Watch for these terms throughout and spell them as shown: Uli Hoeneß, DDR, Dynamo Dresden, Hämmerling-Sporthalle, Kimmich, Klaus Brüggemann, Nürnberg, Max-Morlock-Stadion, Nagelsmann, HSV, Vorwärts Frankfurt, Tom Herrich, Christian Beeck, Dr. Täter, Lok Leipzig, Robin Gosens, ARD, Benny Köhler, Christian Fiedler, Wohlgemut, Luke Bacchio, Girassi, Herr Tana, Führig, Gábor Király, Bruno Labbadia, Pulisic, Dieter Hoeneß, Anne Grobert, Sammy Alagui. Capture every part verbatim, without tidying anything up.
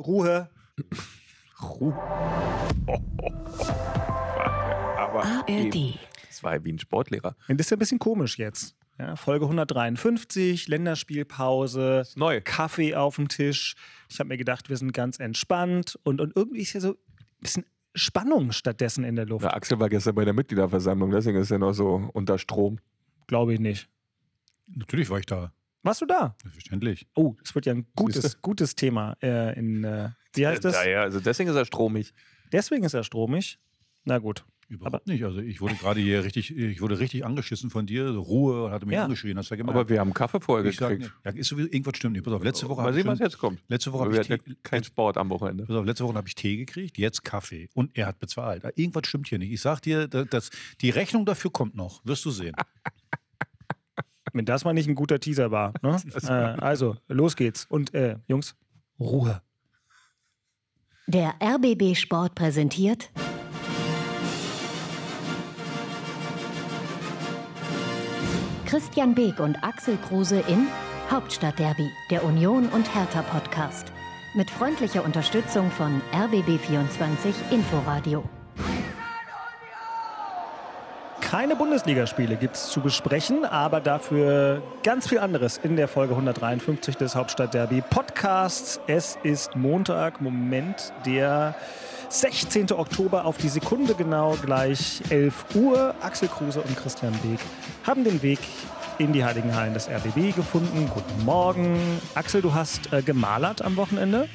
Ruhe. Ruhe. Oh, oh, oh. Aber A R D. Das war ja wie ein Sportlehrer. Das ist ja ein bisschen komisch jetzt. Ja, Folge hundertdreiundfünfzig, Länderspielpause, neu. Kaffee auf dem Tisch. Ich habe mir gedacht, wir sind ganz entspannt. Und, und irgendwie ist ja so ein bisschen Spannung stattdessen in der Luft. Ja, Axel war gestern bei der Mitgliederversammlung, deswegen ist er noch so unter Strom. Glaube ich nicht. Natürlich war ich da. Warst du da? Verständlich. Oh, das wird ja ein gutes, gutes Thema. Äh, in, äh, wie heißt das? Ja, ja, also deswegen ist er stromig. Deswegen ist er stromig? Na gut. Überhaupt aber nicht. Also ich wurde gerade hier richtig, ich wurde richtig angeschissen von dir, so Ruhe, und hatte mich ja. angeschrien. Hast du ja gemerkt. Aber wir haben Kaffee vorher gekriegt. Ja, ist sowieso, irgendwas stimmt nicht. Pass auf, letzte Woche habe ich, was jetzt kommt. Letzte Woche habe ich ja Tee, kein Sport am Wochenende. Pass auf, letzte Woche habe ich Tee gekriegt, jetzt Kaffee und er hat bezahlt. Irgendwas stimmt hier nicht. Ich sag dir, dass die Rechnung dafür kommt noch. Wirst du sehen. Wenn das mal nicht ein guter Teaser war. Ne? äh, also, los geht's. Und äh, Jungs, Ruhe. Der R B B Sport präsentiert Christian Beeck und Axel Kruse in Hauptstadtderby, der Union und Hertha Podcast. Mit freundlicher Unterstützung von R B B vierundzwanzig Inforadio. Keine Bundesligaspiele gibt es zu besprechen, aber dafür ganz viel anderes in der Folge hundertdreiundfünfzig des Hauptstadtderby Podcasts. Es ist Montag, Moment, der sechzehnten Oktober, auf die Sekunde genau gleich elf Uhr. Axel Kruse und Christian Beeck haben den Weg in die heiligen Hallen des R B B gefunden. Guten Morgen. Axel, du hast äh, gemalert am Wochenende?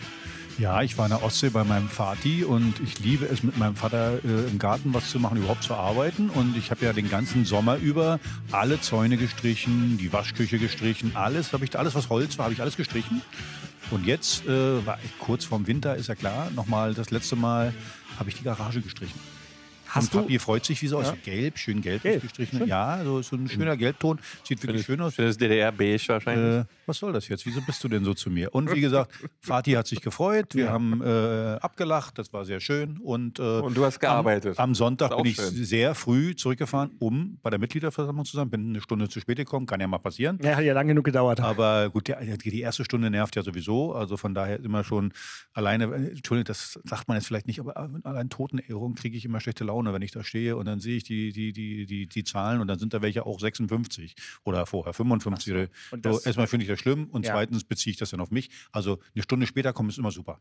Ja, ich war in der Ostsee bei meinem Vati und ich liebe es, mit meinem Vater äh, im Garten was zu machen, überhaupt zu arbeiten. Und ich habe ja den ganzen Sommer über alle Zäune gestrichen, die Waschküche gestrichen, alles. Habe ich alles, was Holz war, habe ich alles gestrichen. Und jetzt, äh, war ich kurz vorm Winter, ist ja klar, nochmal das letzte Mal habe ich die Garage gestrichen. Hast und du? Papi freut sich, wie so ja. aus gelb, schön gelb, gelb gestrichen. Schön. Ja, so, so ein schöner Gelbton. Sieht wirklich das, schön aus. Das ist D D R-beige wahrscheinlich. Äh, was soll das jetzt? Wieso bist du denn so zu mir? Und wie gesagt, Vati hat sich gefreut. Wir ja. haben äh, abgelacht. Das war sehr schön. Und, äh, und du hast gearbeitet. Am, am Sonntag bin ich schön. sehr früh zurückgefahren, um bei der Mitgliederversammlung zu sein. Bin eine Stunde zu spät gekommen. Kann ja mal passieren. Ja, hat ja lang genug gedauert. Aber gut, die, die erste Stunde nervt ja sowieso. Also von daher immer schon alleine, Entschuldigung, das sagt man jetzt vielleicht nicht, aber allein Totenehrung kriege ich immer schlechte Laune. Wenn ich da stehe und dann sehe ich die, die, die, die, die Zahlen und dann sind da welche auch sechsundfünfzig oder vorher fünfundfünfzig. So. Und das, so, erstmal finde ich das schlimm und ja. zweitens beziehe ich das dann auf mich. Also eine Stunde später kommen ist immer super.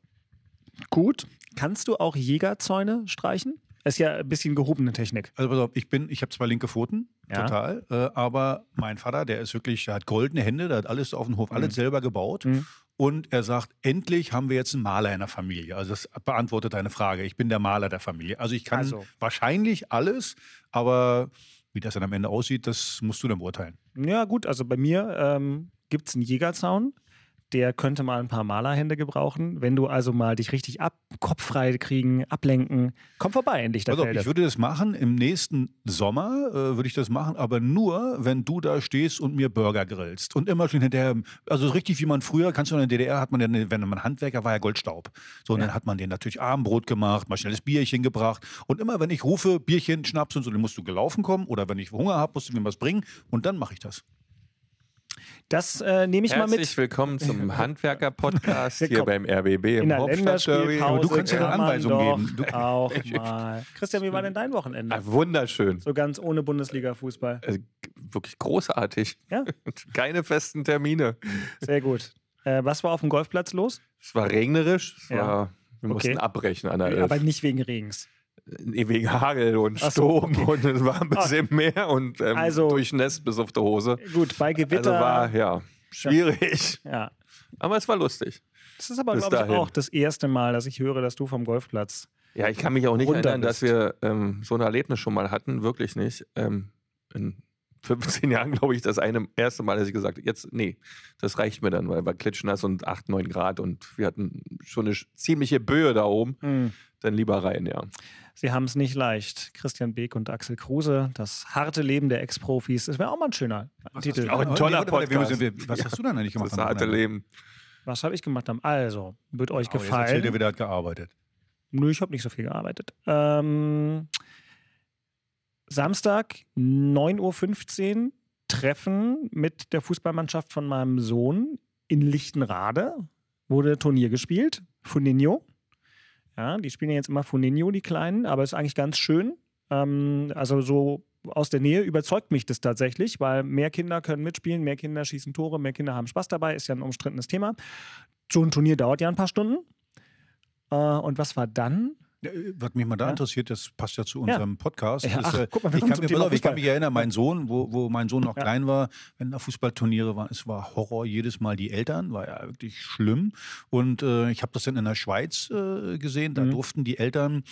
Gut. Kannst du auch Jägerzäune streichen? Das ist ja ein bisschen gehobene Technik. Also pass auf, ich bin, ich habe zwei linke Pfoten, ja. total, äh, aber mein Vater, der ist wirklich, der hat goldene Hände, der hat alles auf dem Hof, mhm. alles selber gebaut. Mhm. Und er sagt, endlich haben wir jetzt einen Maler in der Familie. Also das beantwortet deine Frage. Ich bin der Maler der Familie. Also ich kann also. wahrscheinlich alles, aber wie das dann am Ende aussieht, das musst du dann beurteilen. Ja gut, also bei mir ähm, gibt es einen Jägerzaun. Der könnte mal ein paar Malerhände gebrauchen. Wenn du also mal dich richtig ab, kopffrei kriegen, ablenken, komm vorbei in dich. Also, ich würde das machen, im nächsten Sommer äh, würde ich das machen, aber nur, wenn du da stehst und mir Burger grillst. Und immer schon hinterher, also richtig wie man früher, kannst du in der D D R, hat man ja, wenn man Handwerker war, ja Goldstaub. So, und ja. dann hat man den natürlich Abendbrot gemacht, mal schnelles Bierchen gebracht. Und immer, wenn ich rufe, Bierchen, Schnaps und so, dann musst du gelaufen kommen. Oder wenn ich Hunger habe, musst du mir was bringen. Und dann mache ich das. Das äh, nehme ich Herzlich mal mit. Herzlich willkommen zum Handwerker-Podcast hier beim R B B im Hauptstadtderby. Du kannst ja eine Anweisung geben. Du auch mal. Christian, wie war denn dein Wochenende? Ah, wunderschön. So ganz ohne Bundesliga-Fußball. Also, wirklich großartig. Ja? Keine festen Termine. Sehr gut. Äh, was war auf dem Golfplatz los? Es war regnerisch. Es ja. war, wir okay. mussten abbrechen an der Elf. Aber nicht wegen Regens. Wegen Hagel und Sturm so, okay. und es war ein bisschen okay. mehr und ähm, also, durchnässt bis auf die Hose. Gut, bei Gewitter. Also war, ja, schwierig. Ja. Ja. Aber es war lustig. Das ist aber, glaube ich, auch das erste Mal, dass ich höre, dass du vom Golfplatz Ja, ich kann mich auch nicht erinnern, bist. dass wir ähm, so ein Erlebnis schon mal hatten. Wirklich nicht. Ähm, in fünfzehn Jahren, glaube ich, das eine, erste Mal, dass ich gesagt habe, jetzt, nee, das reicht mir dann, weil wir klitschnass und acht, neun Grad und wir hatten schon eine ziemliche Böe da oben. Mhm. Dann lieber rein, ja. Sie haben es nicht leicht. Christian Beeck und Axel Kruse, das harte Leben der Ex-Profis. Das wäre auch mal ein schöner was Titel. Auch ein toller Podcast. Was ja. hast du denn eigentlich gemacht? Das harte Leben. Was habe ich gemacht? Haben? Also, wird euch oh, gefallen. Jetzt erzählt ihr, wieder hat gearbeitet. Nö, ich habe nicht so viel gearbeitet. Ähm, Samstag, neun Uhr fünfzehn, Treffen mit der Fußballmannschaft von meinem Sohn in Lichtenrade. wurde Turnier gespielt, Funinho. Ja, die spielen ja jetzt immer Funinho, die Kleinen, aber ist eigentlich ganz schön. Ähm, also so aus der Nähe überzeugt mich das tatsächlich, weil mehr Kinder können mitspielen, mehr Kinder schießen Tore, mehr Kinder haben Spaß dabei, ist ja ein umstrittenes Thema. So ein Turnier dauert ja ein paar Stunden. Äh, und was war dann? Was mich mal da ja. interessiert, das passt ja zu unserem ja. Podcast. Ja, ach, ist, guck mal, ich, kann mir, ich kann mich erinnern, mein Sohn, wo, wo mein Sohn noch ja. klein war, wenn da Fußballturniere waren, es war Horror jedes Mal, die Eltern, war ja wirklich schlimm. Und äh, ich habe das dann in der Schweiz äh, gesehen, da mhm. durften die Eltern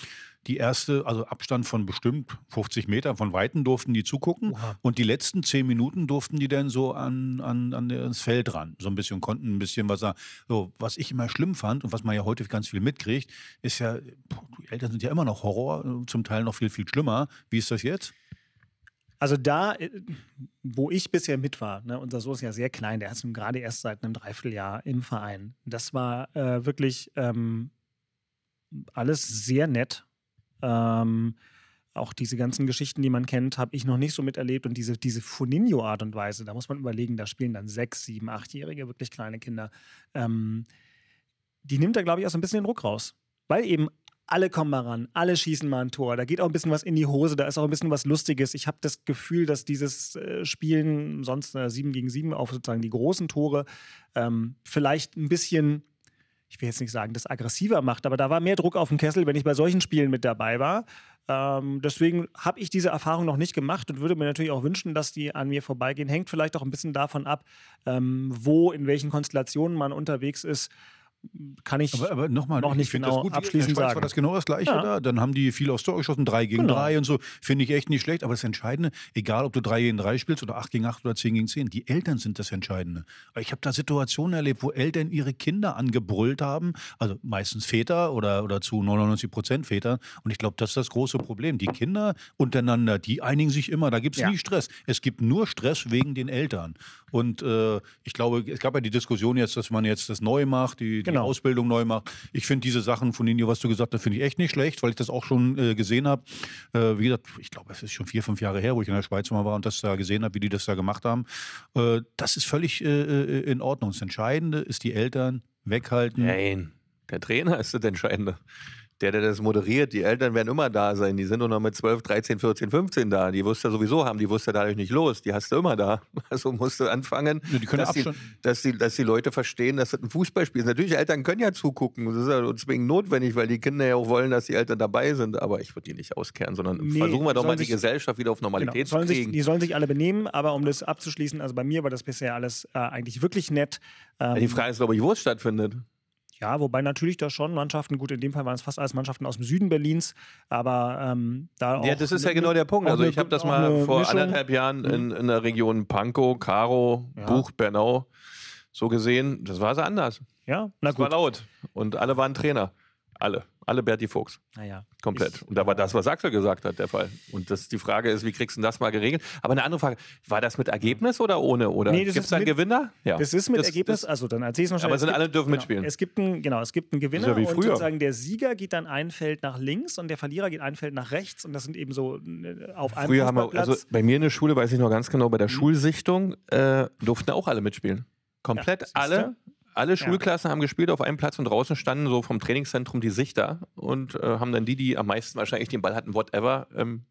die erste, also Abstand von bestimmt fünfzig Metern von Weitem durften die zugucken. Oha. Und die letzten zehn Minuten durften die dann so an, an, an das Feld ran. So ein bisschen konnten ein bisschen was sagen. So, was ich immer schlimm fand und was man ja heute ganz viel mitkriegt, ist ja, die Eltern sind ja immer noch Horror, zum Teil noch viel, viel schlimmer. Wie ist das jetzt? Also da, wo ich bisher mit war, ne, unser Sohn ist ja sehr klein, der ist gerade erst seit einem Dreivierteljahr im Verein. Das war äh, wirklich ähm, alles sehr nett. Ähm, auch diese ganzen Geschichten, die man kennt, habe ich noch nicht so miterlebt. Und diese, diese Funinho-Art und Weise, da muss man überlegen, da spielen dann sechs, sieben, achtjährige, wirklich kleine Kinder. Ähm, die nimmt da, glaube ich, auch so ein bisschen den Druck raus. Weil eben alle kommen mal ran, alle schießen mal ein Tor. Da geht auch ein bisschen was in die Hose, da ist auch ein bisschen was Lustiges. Ich habe das Gefühl, dass dieses äh, Spielen sonst äh, sieben gegen sieben auf sozusagen die großen Tore ähm, vielleicht ein bisschen... ich will jetzt nicht sagen, das aggressiver macht, aber da war mehr Druck auf dem Kessel, wenn ich bei solchen Spielen mit dabei war. Ähm, deswegen habe ich diese Erfahrung noch nicht gemacht und würde mir natürlich auch wünschen, dass die an mir vorbeigehen. Hängt vielleicht auch ein bisschen davon ab, ähm, wo, in welchen Konstellationen man unterwegs ist. Kann ich aber, aber noch, mal, noch nicht ich genau das abschließend sagen. War das genau das Gleiche ja. da? Dann haben die viel aufs Tor geschossen, drei gegen drei genau. und so. Finde ich echt nicht schlecht. Aber das Entscheidende, egal ob du drei gegen drei spielst oder acht gegen acht oder zehn gegen zehn, die Eltern sind das Entscheidende. Ich habe da Situationen erlebt, wo Eltern ihre Kinder angebrüllt haben, also meistens Väter oder, oder zu neunundneunzig Prozent Väter. Und ich glaube, das ist das große Problem. Die Kinder untereinander, die einigen sich immer. Da gibt es ja. nie Stress. Es gibt nur Stress wegen den Eltern. Und äh, ich glaube, es gab ja die Diskussion jetzt, dass man jetzt das neu macht, die, die Genau. Ausbildung neu macht. Ich finde diese Sachen von Nino, was du gesagt hast, finde ich echt nicht schlecht, weil ich das auch schon äh, gesehen habe. Äh, wie gesagt, ich glaube, es ist schon vier, fünf Jahre her, wo ich in der Schweiz mal war und das da gesehen habe, wie die das da gemacht haben. Äh, das ist völlig äh, in Ordnung. Das Entscheidende ist, die Eltern weghalten. Nein, der Trainer ist das Entscheidende. Der, der das moderiert, die Eltern werden immer da sein. Die sind nur noch mit zwölf, dreizehn, vierzehn, fünfzehn da. Die wirst du sowieso haben, die wirst du dadurch nicht los. Die hast du immer da. Also musst du anfangen, ja, die dass, die, dass, die, dass die Leute verstehen, dass das ein Fußballspiel ist. Natürlich, Eltern können ja zugucken. Das ist ja zwingend notwendig, weil die Kinder ja auch wollen, dass die Eltern dabei sind. Aber ich würde die nicht auskehren, sondern nee, versuchen wir doch mal die sich, Gesellschaft wieder auf Normalität genau, zu kriegen. Sich, die sollen sich alle benehmen, aber um das abzuschließen, also bei mir war das bisher alles äh, eigentlich wirklich nett. Ähm, die Frage ist, glaube ich, wo es stattfindet. Ja, wobei natürlich da schon Mannschaften, gut, in dem Fall waren es fast alles Mannschaften aus dem Süden Berlins, aber ähm, da auch... Ja, das ist eine, ja genau der Punkt. Also ich habe das mal vor Mischung. anderthalb Jahren in, in der Region Pankow, Karow, ja. Buch, Bernau so gesehen. Das war so anders. Ja, na das gut. Das war laut und alle waren Trainer. Alle. Alle Berti Fuchs. Naja. Komplett. Ich, und da war das, was Axel gesagt hat, der Fall. Und das, die Frage ist, wie kriegst du das mal geregelt? Aber eine andere Frage, war das mit Ergebnis oder ohne? Oder nee, gibt es einen mit, Gewinner? Ja. Das ist mit das, Ergebnis, das, also dann erzähl ich es noch schnell. Aber sind gibt, alle dürfen genau, mitspielen. Es gibt einen, genau, es gibt einen Gewinner ja und sozusagen der Sieger geht dann ein Feld nach links und der Verlierer geht ein Feld nach rechts und das sind eben so auf einem Früher haben wir, also bei mir in der Schule, weiß ich noch ganz genau, bei der mhm. Schulsichtung äh, durften auch alle mitspielen. Komplett ja, alle. Alle Schulklassen ja. haben gespielt auf einem Platz und draußen standen so vom Trainingszentrum die Sichter und äh, haben dann die, die am meisten wahrscheinlich den Ball hatten, whatever, ähm,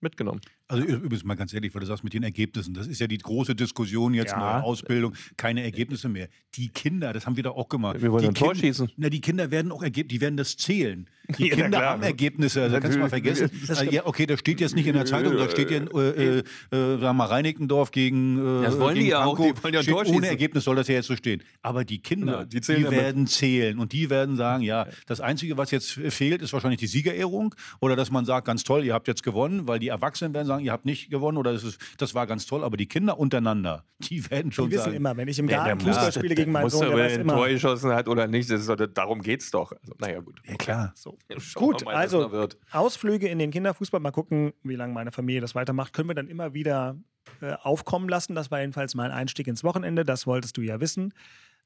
mitgenommen. Also übrigens mal ganz ehrlich, weil du sagst mit den Ergebnissen, das ist ja die große Diskussion jetzt in ja. der Ausbildung, keine Ergebnisse mehr. Die Kinder, das haben wir doch auch gemacht. Wir wollen die ein Tor kind, schießen. Na, die Kinder werden auch ergeben, die werden das zählen. Die ja, Kinder haben Ergebnisse, also, das kannst du mal vergessen. Das also, ja, okay, das steht jetzt nicht in der Zeitung, da steht ja äh, äh, äh, sagen mal Reinickendorf gegen äh, das wollen gegen die ja auch, die wollen ja ein Tor schießen. Ohne Ergebnis soll das ja jetzt so stehen. Aber die Kinder, ja, die, die werden mit. zählen und die werden sagen, ja, das Einzige, was jetzt fehlt, ist wahrscheinlich die Siegerehrung oder dass man sagt, ganz toll, ihr habt jetzt gewonnen, weil die Erwachsenen werden sagen, ihr habt nicht gewonnen oder das, ist, das war ganz toll, aber die Kinder untereinander, die werden schon die wissen sagen, immer, wenn ich im Garten ja, Fußball spiele gegen meinen Sohn, der weiß immer. Wenn er ein Tor geschossen hat oder nicht, das ist, darum geht's doch. Also, naja, gut. Ja, klar. So. Gut, mal, also wird. Ausflüge in den Kinderfußball, mal gucken, wie lange meine Familie das weitermacht, können wir dann immer wieder äh, aufkommen lassen. Das war jedenfalls mein Einstieg ins Wochenende, das wolltest du ja wissen.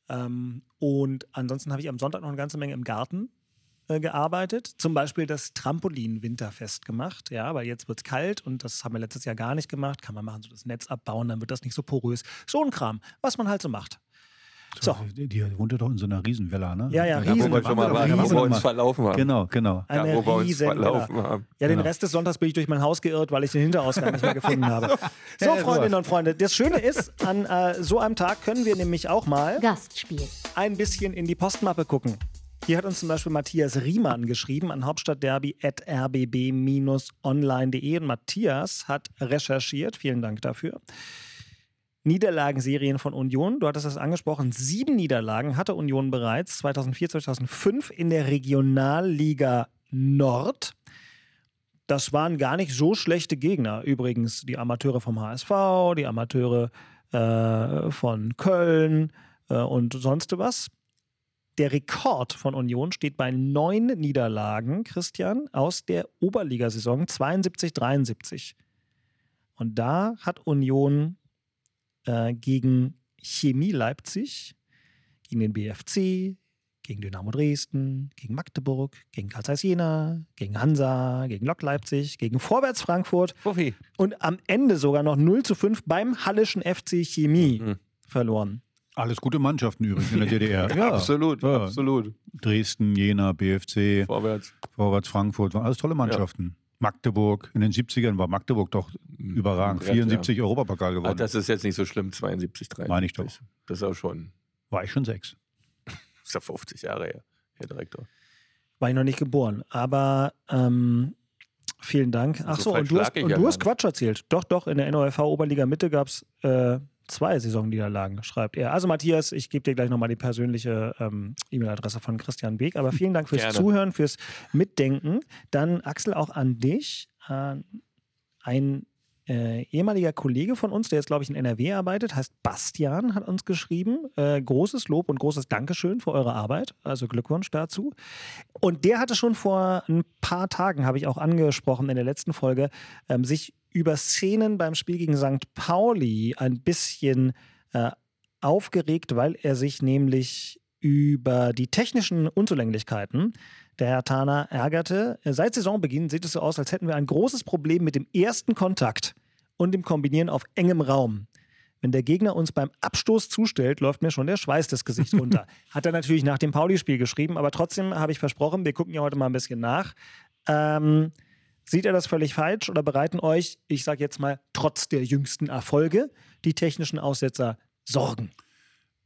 Ähm, und ansonsten habe ich am Sonntag noch eine ganze Menge im Garten gearbeitet, zum Beispiel das Trampolin-Winterfest gemacht, ja, weil jetzt wird's kalt und das haben wir letztes Jahr gar nicht gemacht, kann man machen, so das Netz abbauen, dann wird das nicht so porös, so ein Kram, was man halt so macht. So. Die, die wohnte doch in so einer Riesenvilla, ne? Ja, ja, Riesen. Ja, wo wir schon mal waren, Riesen. Wo wir uns verlaufen haben. Genau, genau. Ja, wo wir uns verlaufen haben. Ja, den genau. Rest des Sonntags bin ich durch mein Haus geirrt, weil ich den Hinterausgang nicht mehr gefunden habe. So, Freundinnen und Freunde, das Schöne ist, an äh, so einem Tag können wir nämlich auch mal Gastspiel ein bisschen in die Postmappe gucken. Hier hat uns zum Beispiel Matthias Riemann geschrieben an hauptstadtderby at r b b online punkt de und Matthias hat recherchiert, vielen Dank dafür. Niederlagenserien von Union, du hattest das angesprochen, sieben Niederlagen hatte Union bereits zweitausendvier, zweitausendfünf in der Regionalliga Nord. Das waren gar nicht so schlechte Gegner. Übrigens die Amateure vom H S V, die Amateure äh, von Köln äh, und sonst was. Der Rekord von Union steht bei neun Niederlagen, Christian, aus der Oberligasaison zweiundsiebzig, dreiundsiebzig. Und da hat Union äh, gegen Chemie Leipzig, gegen den B F C, gegen Dynamo Dresden, gegen Magdeburg, gegen Carl Zeiss Jena, gegen Hansa, gegen Lok Leipzig, gegen Vorwärts Frankfurt Profi. Und am Ende sogar noch null zu fünf beim Hallischen F C Chemie mhm. verloren. Alles gute Mannschaften übrigens in der D D R. Ja, absolut, ja. absolut. Dresden, Jena, B F C, Vorwärts, Vorwärts Frankfurt, waren alles tolle Mannschaften. Ja. Magdeburg, in den siebzigern war Magdeburg doch überragend. Ja, vierundsiebzig ja. Europapokal gewonnen. Ah, das ist jetzt nicht so schlimm, zweiundsiebzig, dreiundsiebzig. Meine ich doch. Das ist auch schon... War ich schon sechs. Das ist ja fünfzig Jahre her, Herr Direktor. War ich noch nicht geboren, aber... Ähm vielen Dank. Ach so, so und du hast, und ja du hast Quatsch erzählt. Doch, doch, in der N O L V Oberliga Mitte gab es äh, zwei Saisonniederlagen, schreibt er. Also Matthias, ich gebe dir gleich nochmal die persönliche ähm, E-Mail-Adresse von Christian Beeck. Aber vielen Dank fürs Gerne. Zuhören, fürs Mitdenken. Dann, Axel, auch an dich. Äh, ein äh, ehemaliger Kollege von uns, der jetzt, glaube ich, in N R W arbeitet, heißt Bastian, hat uns geschrieben. Äh, großes Lob und großes Dankeschön für eure Arbeit. Also Glückwunsch dazu. Und der hatte schon vor ein paar Tagen, habe ich auch angesprochen in der letzten Folge, ähm, sich über Szenen beim Spiel gegen Sankt Pauli ein bisschen äh, aufgeregt, weil er sich nämlich über die technischen Unzulänglichkeiten der Herr Tana ärgerte. Seit Saisonbeginn sieht es so aus, als hätten wir ein großes Problem mit dem ersten Kontakt und dem Kombinieren auf engem Raum. Wenn der Gegner uns beim Abstoß zustellt, läuft mir schon der Schweiß des Gesichts runter. Hat er natürlich nach dem Pauli-Spiel geschrieben, aber trotzdem habe ich versprochen, wir gucken ja heute mal ein bisschen nach. Ähm... Sieht er das völlig falsch oder bereiten euch, ich sage jetzt mal, trotz der jüngsten Erfolge, die technischen Aussetzer Sorgen?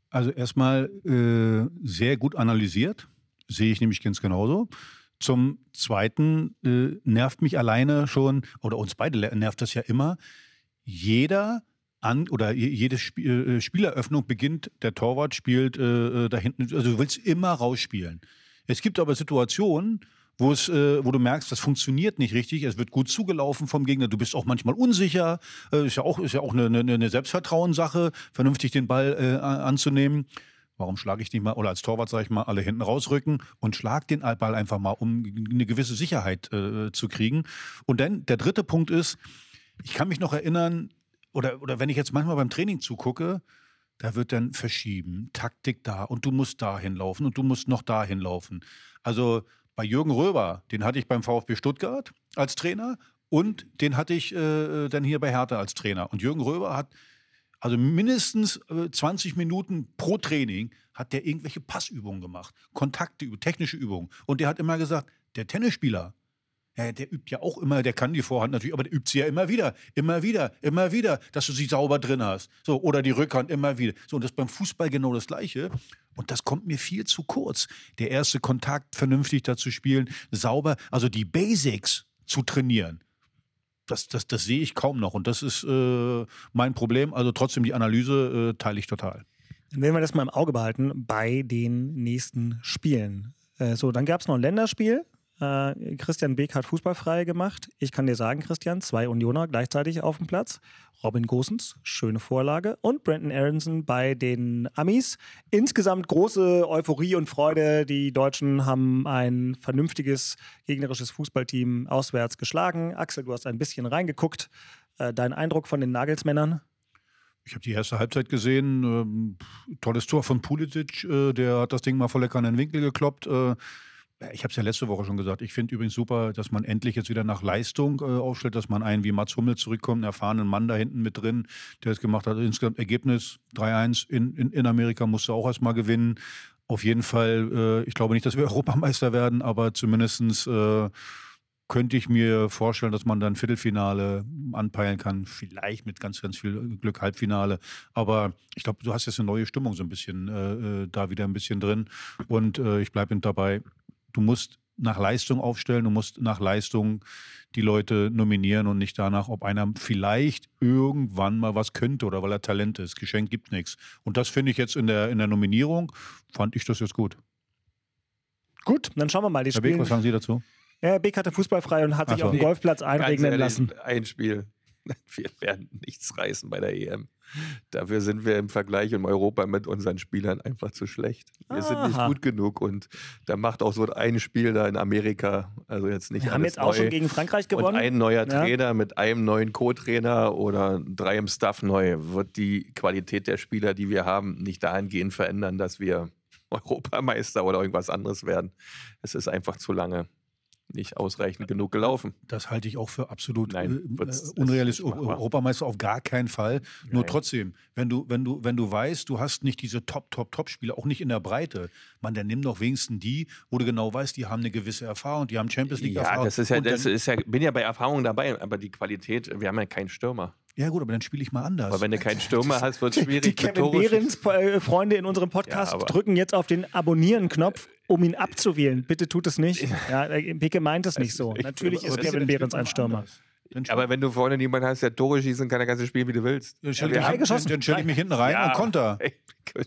Also erstmal äh, sehr gut analysiert, sehe ich nämlich ganz genauso. Zum Zweiten äh, nervt mich alleine schon, oder uns beide nervt das ja immer, jeder an oder jede Spiel, äh, Spieleröffnung beginnt, der Torwart spielt äh, da hinten, also du willst immer rausspielen. Es gibt aber Situationen, Wo, es, äh, wo du merkst, das funktioniert nicht richtig, es wird gut zugelaufen vom Gegner, du bist auch manchmal unsicher, äh, ist ja auch, ist ja auch eine, eine, eine Selbstvertrauenssache, vernünftig den Ball äh, anzunehmen. Warum schlage ich nicht mal, oder als Torwart sage ich mal, alle hinten rausrücken und schlag den Ball einfach mal, um eine gewisse Sicherheit äh, zu kriegen. Und dann der dritte Punkt ist, ich kann mich noch erinnern, oder, oder wenn ich jetzt manchmal beim Training zugucke, da wird dann verschieben, Taktik da und du musst da hinlaufen und du musst noch da hinlaufen. Also bei Jürgen Röber, den hatte ich beim VfB Stuttgart als Trainer und den hatte ich äh, dann hier bei Hertha als Trainer. Und Jürgen Röber hat also mindestens äh, zwanzig Minuten pro Training hat der irgendwelche Passübungen gemacht, Kontakte, technische Übungen. Und der hat immer gesagt, der Tennisspieler, ja, der übt ja auch immer, der kann die Vorhand natürlich, aber der übt sie ja immer wieder, immer wieder, immer wieder, dass du sie sauber drin hast. So, oder die Rückhand immer wieder. So, und das ist beim Fußball genau das Gleiche. Und das kommt mir viel zu kurz. Der erste Kontakt vernünftig dazu spielen, sauber, also die Basics zu trainieren. Das, das, das sehe ich kaum noch. Und das ist äh, mein Problem. Also trotzdem die Analyse äh, teile ich total. Dann werden wir das mal im Auge behalten bei den nächsten Spielen. Äh, so, dann gab es noch ein Länderspiel. Christian Beeck hat fußballfrei gemacht. Ich kann dir sagen, Christian, zwei Unioner gleichzeitig auf dem Platz. Robin Gosens, schöne Vorlage. Und Brandon Aronson bei den Amis. Insgesamt große Euphorie und Freude. Die Deutschen haben ein vernünftiges gegnerisches Fußballteam auswärts geschlagen. Axel, du hast ein bisschen reingeguckt. Dein Eindruck von den Nagelsmännern? Ich habe die erste Halbzeit gesehen. Tolles Tor von Pulisic. Der hat das Ding mal voll lecker in den Winkel gekloppt. Ich habe es ja letzte Woche schon gesagt. Ich finde übrigens super, dass man endlich jetzt wieder nach Leistung äh, aufstellt, dass man einen wie Mats Hummel zurückkommt, einen erfahrenen Mann da hinten mit drin, der es gemacht hat. Insgesamt Ergebnis drei eins in, in, in Amerika musste auch erstmal gewinnen. Auf jeden Fall, äh, ich glaube nicht, dass wir Europameister werden, aber zumindestens äh, könnte ich mir vorstellen, dass man dann Viertelfinale anpeilen kann. Vielleicht mit ganz, ganz viel Glück Halbfinale. Aber ich glaube, du hast jetzt eine neue Stimmung so ein bisschen äh, da wieder ein bisschen drin. Und äh, ich bleibe dabei. Du musst nach Leistung aufstellen, du musst nach Leistung die Leute nominieren und nicht danach, ob einer vielleicht irgendwann mal was könnte oder weil er Talent ist. Geschenk gibt nichts. Und das finde ich jetzt in der, in der Nominierung, fand ich das jetzt gut. Gut, dann schauen wir mal. Die Herr Beeck, was sagen Sie dazu? Ja, Beeck hatte Fußball frei und hat Ach sich so. auf dem Golfplatz einregnen Ganz lassen. Ein Spiel. Wir werden nichts reißen bei der E M. Dafür sind wir im Vergleich in Europa mit unseren Spielern einfach zu schlecht. Wir Aha. sind nicht gut genug und da macht auch so ein Spiel da in Amerika, also jetzt nicht wir alles haben jetzt neu. Auch schon gegen Frankreich gewonnen. Und ein neuer ja. Trainer mit einem neuen Co-Trainer oder drei im Staff neu wird die Qualität der Spieler, die wir haben, nicht dahingehend verändern, dass wir Europameister oder irgendwas anderes werden. Es ist einfach zu lange nicht ausreichend genug gelaufen. Das halte ich auch für absolut Nein, äh, unrealistisch. Europameister auf gar keinen Fall. Nein. Nur trotzdem, wenn du, wenn du, wenn du weißt, du hast nicht diese Top, Top, Top-Spieler, auch nicht in der Breite, man, dann nimm doch wenigstens die, wo du genau weißt, die haben eine gewisse Erfahrung, die haben Champions League-Erfahrung. Ja, das ist ja, das ist ja, bin ja bei Erfahrung dabei, aber die Qualität, wir haben ja keinen Stürmer. Ja gut, aber dann spiele ich mal anders. Aber wenn du keinen Stürmer hast, wird es schwierig. Die Kevin Behrens äh, Freunde in unserem Podcast ja, drücken jetzt auf den Abonnieren-Knopf, um ihn abzuwählen. Bitte tut es nicht. Ja, Picke meint es nicht so. Ich Natürlich ist Kevin Behrens ein Stürmer. Aber wenn du vorne niemanden hast, der Tore schießen kann, dann kannst du spielen, wie du willst. Dann stelle ja, ich, stell ich, ja. ich mich hinten rein und konter.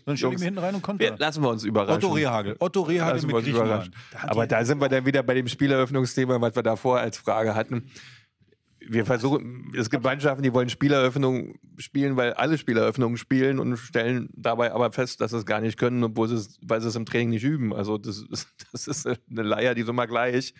Dann stelle ich mich hinten rein und konter. Lassen wir uns überraschen. Otto Rehhagel. Otto Rehhagel mit Griechenland. Aber da sind wir dann wieder bei dem Spieleröffnungsthema, was wir davor als Frage hatten. Wir versuchen, es gibt Mannschaften, die wollen Spieleröffnungen spielen, weil alle Spieleröffnungen spielen und stellen dabei aber fest, dass sie es gar nicht können, obwohl sie es, weil sie es im Training nicht üben. Also das ist, das ist eine Leier, die ist immer gleich.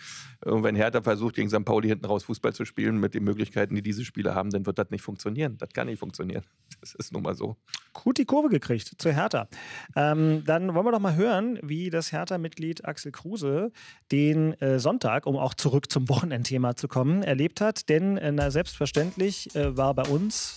Und wenn Hertha versucht, gegen Sankt Pauli hinten raus Fußball zu spielen mit den Möglichkeiten, die diese Spieler haben, dann wird das nicht funktionieren. Das kann nicht funktionieren. Das ist nun mal so. Gut die Kurve gekriegt zu Hertha. Ähm, dann wollen wir doch mal hören, wie das Hertha-Mitglied Axel Kruse den äh, Sonntag, um auch zurück zum Wochenendthema zu kommen, erlebt hat. Denn Na, selbstverständlich äh, war bei uns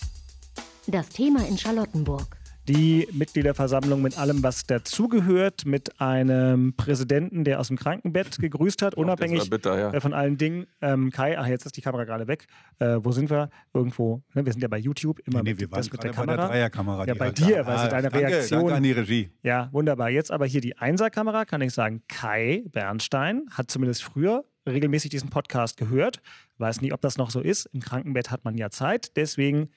das Thema in Charlottenburg. Die Mitgliederversammlung mit allem, was dazugehört, mit einem Präsidenten, der aus dem Krankenbett gegrüßt hat, unabhängig bitter, ja. äh, von allen Dingen. Ähm, Kai, ach, jetzt ist die Kamera gerade weg. Äh, wo sind wir? Irgendwo, ne? Wir sind ja bei YouTube, immer nee, nee, mit, wir mit der Kamera. Bei der Dreierkamera. Ja, bei dir, weil ah, deine danke, Reaktion. Danke an die Regie. Ja, wunderbar. Jetzt aber hier die Einser-Kamera, kann ich sagen, Kai Bernstein hat zumindest früher regelmäßig diesen Podcast gehört. Weiß nicht, ob das noch so ist. Im Krankenbett hat man ja Zeit. Deswegen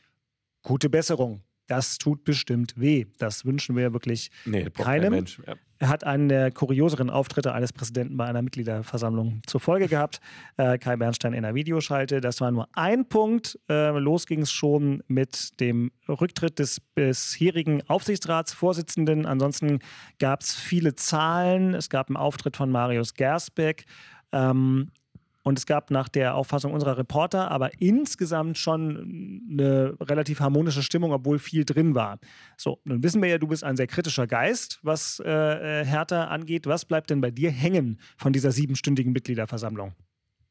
gute Besserung. Das tut bestimmt weh. Das wünschen wir wirklich nee, keinem. Mensch, ja. Er hat einen der kurioseren Auftritte eines Präsidenten bei einer Mitgliederversammlung zur Folge gehabt. Äh, Kai Bernstein in der Videoschalte. Das war nur ein Punkt. Äh, los ging es schon mit dem Rücktritt des bisherigen Aufsichtsratsvorsitzenden. Ansonsten gab es viele Zahlen. Es gab einen Auftritt von Marius Gersbeck. Ähm, und es gab nach der Auffassung unserer Reporter aber insgesamt schon eine relativ harmonische Stimmung, obwohl viel drin war. So, nun wissen wir ja, du bist ein sehr kritischer Geist, was äh, Hertha angeht. Was bleibt denn bei dir hängen von dieser siebenstündigen Mitgliederversammlung?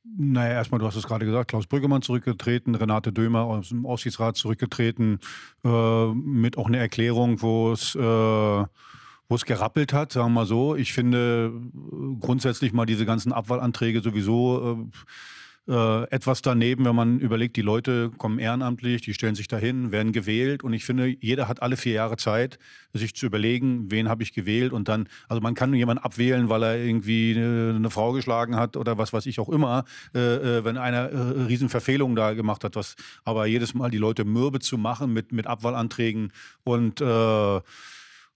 Naja, erstmal, du hast es gerade gesagt, Klaus Brüggemann zurückgetreten, Renate Dömer aus dem Aufsichtsrat zurückgetreten, äh, mit auch einer Erklärung, wo es... Äh wo es gerappelt hat, sagen wir mal so. Ich finde grundsätzlich mal diese ganzen Abwahlanträge sowieso äh, etwas daneben, wenn man überlegt, die Leute kommen ehrenamtlich, die stellen sich dahin, werden gewählt und ich finde, jeder hat alle vier Jahre Zeit, sich zu überlegen, wen habe ich gewählt und dann, also man kann jemanden abwählen, weil er irgendwie eine Frau geschlagen hat oder was weiß ich auch immer, äh, wenn einer äh, Riesenverfehlungen da gemacht hat, was, aber jedes Mal die Leute mürbe zu machen mit, mit Abwahlanträgen und äh,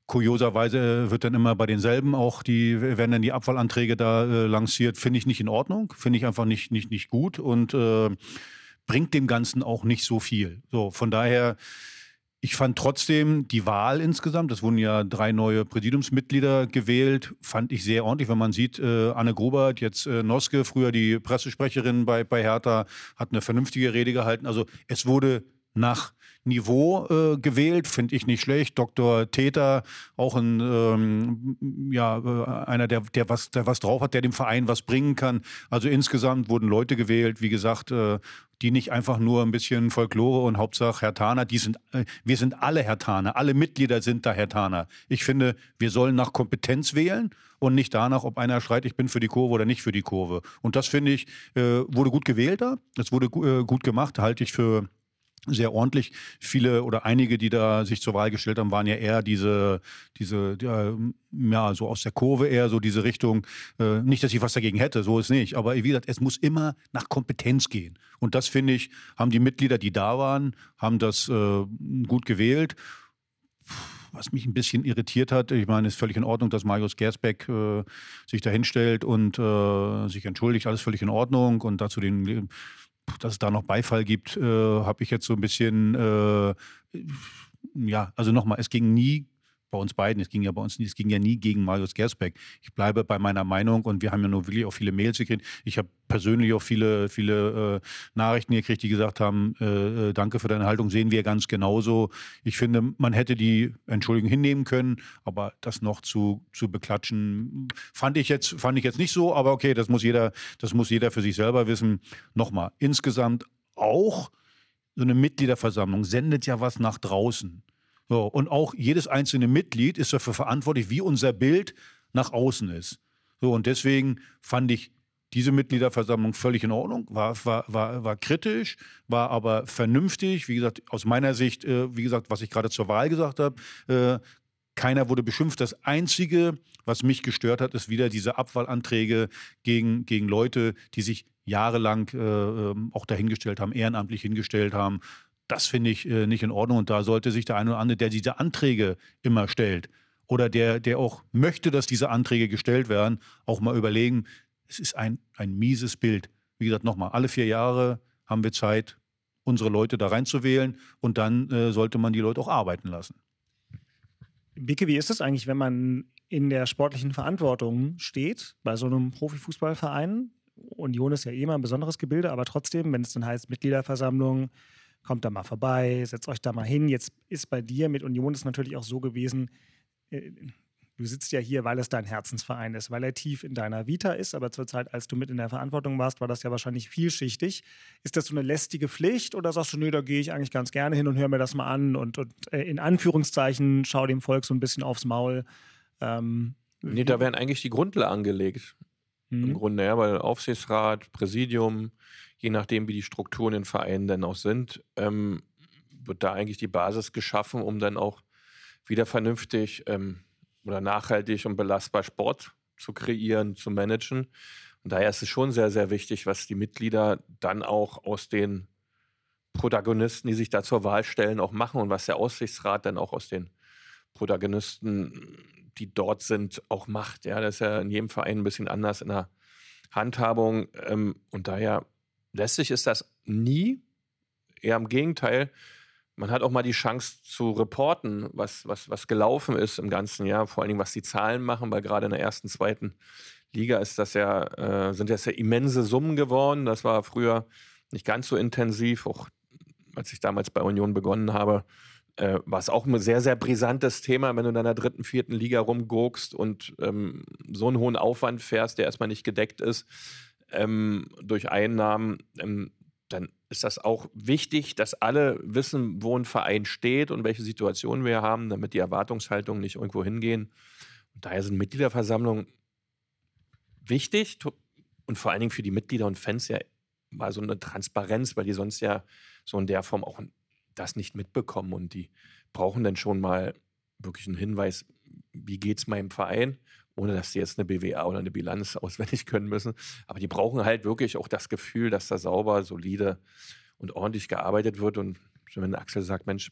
kurioserweise wird dann immer bei denselben auch die, werden dann die Abwahlanträge da äh, lanciert, finde ich nicht in Ordnung, finde ich einfach nicht, nicht, nicht gut und äh, bringt dem Ganzen auch nicht so viel. So, von daher, ich fand trotzdem die Wahl insgesamt, es wurden ja drei neue Präsidiumsmitglieder gewählt, fand ich sehr ordentlich, wenn man sieht, äh, Anne Grobert, jetzt äh, Noske, früher die Pressesprecherin bei, bei Hertha, hat eine vernünftige Rede gehalten, also es wurde nach Niveau äh, gewählt, finde ich nicht schlecht. Doktor Täter, auch ein, ähm, ja, einer, der, der, was, der was drauf hat, der dem Verein was bringen kann. Also insgesamt wurden Leute gewählt, wie gesagt, äh, die nicht einfach nur ein bisschen Folklore und Hauptsache Herr Tana, die sind, äh, wir sind alle Herr Tana, alle Mitglieder sind da Herr Tana. Ich finde, wir sollen nach Kompetenz wählen und nicht danach, ob einer schreit, ich bin für die Kurve oder nicht für die Kurve. Und das, finde ich, äh, wurde gut gewählt da, das wurde äh, gut gemacht, halte ich für sehr ordentlich. Viele oder einige, die da sich zur Wahl gestellt haben, waren ja eher diese, diese ja, so aus der Kurve eher so diese Richtung. Äh, nicht, dass ich was dagegen hätte, so ist nicht. Aber wie gesagt, es muss immer nach Kompetenz gehen. Und das, finde ich, haben die Mitglieder, die da waren, haben das äh, gut gewählt. Was mich ein bisschen irritiert hat, ich meine, es ist völlig in Ordnung, dass Marius Gersbeck äh, sich da hinstellt und äh, sich entschuldigt, alles völlig in Ordnung. Und dazu den... dass es da noch Beifall gibt, äh, habe ich jetzt so ein bisschen, äh, ja, also nochmal, es ging nie bei uns beiden, es ging ja bei uns nie, es ging ja nie gegen Marius Gersbeck. Ich bleibe bei meiner Meinung und wir haben ja nur wirklich auch viele Mails gekriegt. Ich habe persönlich auch viele, viele äh, Nachrichten gekriegt, die gesagt haben, äh, danke für deine Haltung, sehen wir ganz genauso. Ich finde, man hätte die Entschuldigung hinnehmen können, aber das noch zu, zu beklatschen, fand ich jetzt, fand ich jetzt nicht so, aber okay, das muss jeder, das muss jeder für sich selber wissen. Nochmal, insgesamt auch so eine Mitgliederversammlung sendet ja was nach draußen. So, und auch jedes einzelne Mitglied ist dafür verantwortlich, wie unser Bild nach außen ist. So, und deswegen fand ich diese Mitgliederversammlung völlig in Ordnung, war, war, war, war kritisch, war aber vernünftig. Wie gesagt, aus meiner Sicht, äh, wie gesagt, was ich gerade zur Wahl gesagt habe, äh, keiner wurde beschimpft. Das Einzige, was mich gestört hat, ist wieder diese Abwahlanträge gegen, gegen Leute, die sich jahrelang äh, auch dahingestellt haben, ehrenamtlich hingestellt haben. Das finde ich äh, nicht in Ordnung und da sollte sich der eine oder andere, der diese Anträge immer stellt oder der, der auch möchte, dass diese Anträge gestellt werden, auch mal überlegen, es ist ein, ein mieses Bild. Wie gesagt, nochmal, alle vier Jahre haben wir Zeit, unsere Leute da reinzuwählen und dann äh, sollte man die Leute auch arbeiten lassen. Bicke, wie ist es eigentlich, wenn man in der sportlichen Verantwortung steht, bei so einem Profifußballverein? Union ist ja eh mal ein besonderes Gebilde, aber trotzdem, wenn es dann heißt Mitgliederversammlung, kommt da mal vorbei, setzt euch da mal hin. Jetzt ist bei dir mit Union das natürlich auch so gewesen, du sitzt ja hier, weil es dein Herzensverein ist, weil er tief in deiner Vita ist, aber zur Zeit, als du mit in der Verantwortung warst, war das ja wahrscheinlich vielschichtig. Ist das so eine lästige Pflicht oder sagst du, nö, da gehe ich eigentlich ganz gerne hin und höre mir das mal an und, und äh, in Anführungszeichen schau dem Volk so ein bisschen aufs Maul? Ähm, nee, da werden eigentlich die Grundlagen gelegt. Mhm. Im Grunde, ja, weil Aufsichtsrat, Präsidium, je nachdem, wie die Strukturen in Vereinen dann auch sind, ähm, wird da eigentlich die Basis geschaffen, um dann auch wieder vernünftig ähm, oder nachhaltig und belastbar Sport zu kreieren, zu managen. Und daher ist es schon sehr, sehr wichtig, was die Mitglieder dann auch aus den Protagonisten, die sich da zur Wahl stellen, auch machen und was der Aufsichtsrat dann auch aus den Protagonisten, die dort sind, auch macht. Ja, das ist ja in jedem Verein ein bisschen anders in der Handhabung ähm, und daher lästig ist das nie, eher im Gegenteil. Man hat auch mal die Chance zu reporten, was, was, was gelaufen ist im ganzen Jahr, vor allen Dingen, was die Zahlen machen, weil gerade in der ersten, zweiten Liga ist das ja, äh, sind das ja immense Summen geworden. Das war früher nicht ganz so intensiv, auch als ich damals bei Union begonnen habe, äh, war es auch ein sehr, sehr brisantes Thema, wenn du in deiner dritten, vierten Liga rumguckst und ähm, so einen hohen Aufwand fährst, der erstmal nicht gedeckt ist. Ähm, durch Einnahmen, ähm, dann ist das auch wichtig, dass alle wissen, wo ein Verein steht und welche Situation wir haben, damit die Erwartungshaltungen nicht irgendwo hingehen. Und daher sind Mitgliederversammlungen wichtig und vor allen Dingen für die Mitglieder und Fans ja mal so eine Transparenz, weil die sonst ja so in der Form auch das nicht mitbekommen und die brauchen dann schon mal wirklich einen Hinweis, wie geht's meinem Verein? Ohne dass sie jetzt eine B W A oder eine Bilanz auswendig können müssen. Aber die brauchen halt wirklich auch das Gefühl, dass da sauber, solide und ordentlich gearbeitet wird. Und wenn Axel sagt, Mensch,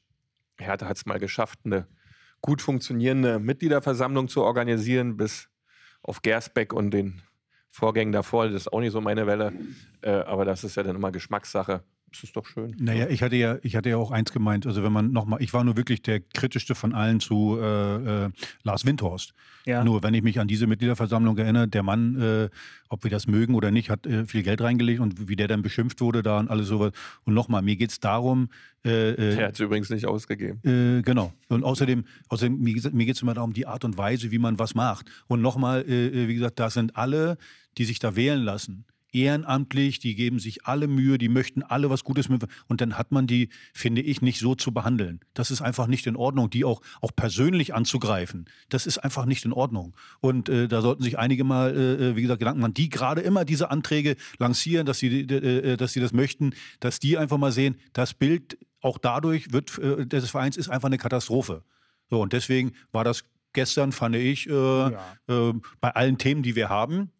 Hertha hat es mal geschafft, eine gut funktionierende Mitgliederversammlung zu organisieren, bis auf Gersbeck und den Vorgängen davor, das ist auch nicht so meine Welle. Äh, aber das ist ja dann immer Geschmackssache. Das ist doch schön. Naja, ich hatte ja, ich hatte ja auch eins gemeint. Also wenn man nochmal, ich war nur wirklich der kritischste von allen zu äh, äh, Lars Windhorst. Ja. Nur wenn ich mich an diese Mitgliederversammlung erinnere, der Mann, äh, ob wir das mögen oder nicht, hat äh, viel Geld reingelegt und wie der dann beschimpft wurde da und alles sowas. Und nochmal, mir geht es darum. Äh, der hat es übrigens nicht ausgegeben. Äh, genau. Und außerdem, außerdem mir geht es immer darum, die Art und Weise, wie man was macht. Und nochmal, äh, wie gesagt, da sind alle, die sich da wählen lassen, ehrenamtlich, die geben sich alle Mühe, die möchten alle was Gutes mit. Und dann hat man die, finde ich, nicht so zu behandeln. Das ist einfach nicht in Ordnung, die auch, auch persönlich anzugreifen. Das ist einfach nicht in Ordnung. Und äh, da sollten sich einige mal, äh, wie gesagt, Gedanken machen, die gerade immer diese Anträge lancieren, dass sie, äh, dass sie das möchten, dass die einfach mal sehen, das Bild auch dadurch wird, äh, des Vereins ist einfach eine Katastrophe. So, und deswegen war das gestern, fand ich, äh, ja. äh, bei allen Themen, die wir haben,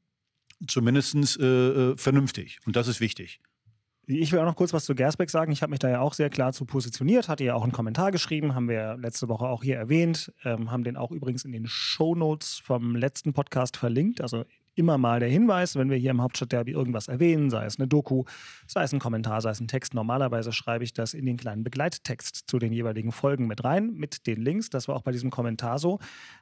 zumindest äh, vernünftig. Und das ist wichtig. Ich will auch noch kurz was zu Gersbeck sagen. Ich habe mich da ja auch sehr klar zu positioniert, hatte ja auch einen Kommentar geschrieben, haben wir letzte Woche auch hier erwähnt, ähm, haben den auch übrigens in den Shownotes vom letzten Podcast verlinkt. Also immer mal der Hinweis, wenn wir hier im Hauptstadtderby irgendwas erwähnen, sei es eine Doku, sei es ein Kommentar, sei es ein Text. Normalerweise schreibe ich das in den kleinen Begleittext zu den jeweiligen Folgen mit rein, mit den Links. Das war auch bei diesem Kommentar so.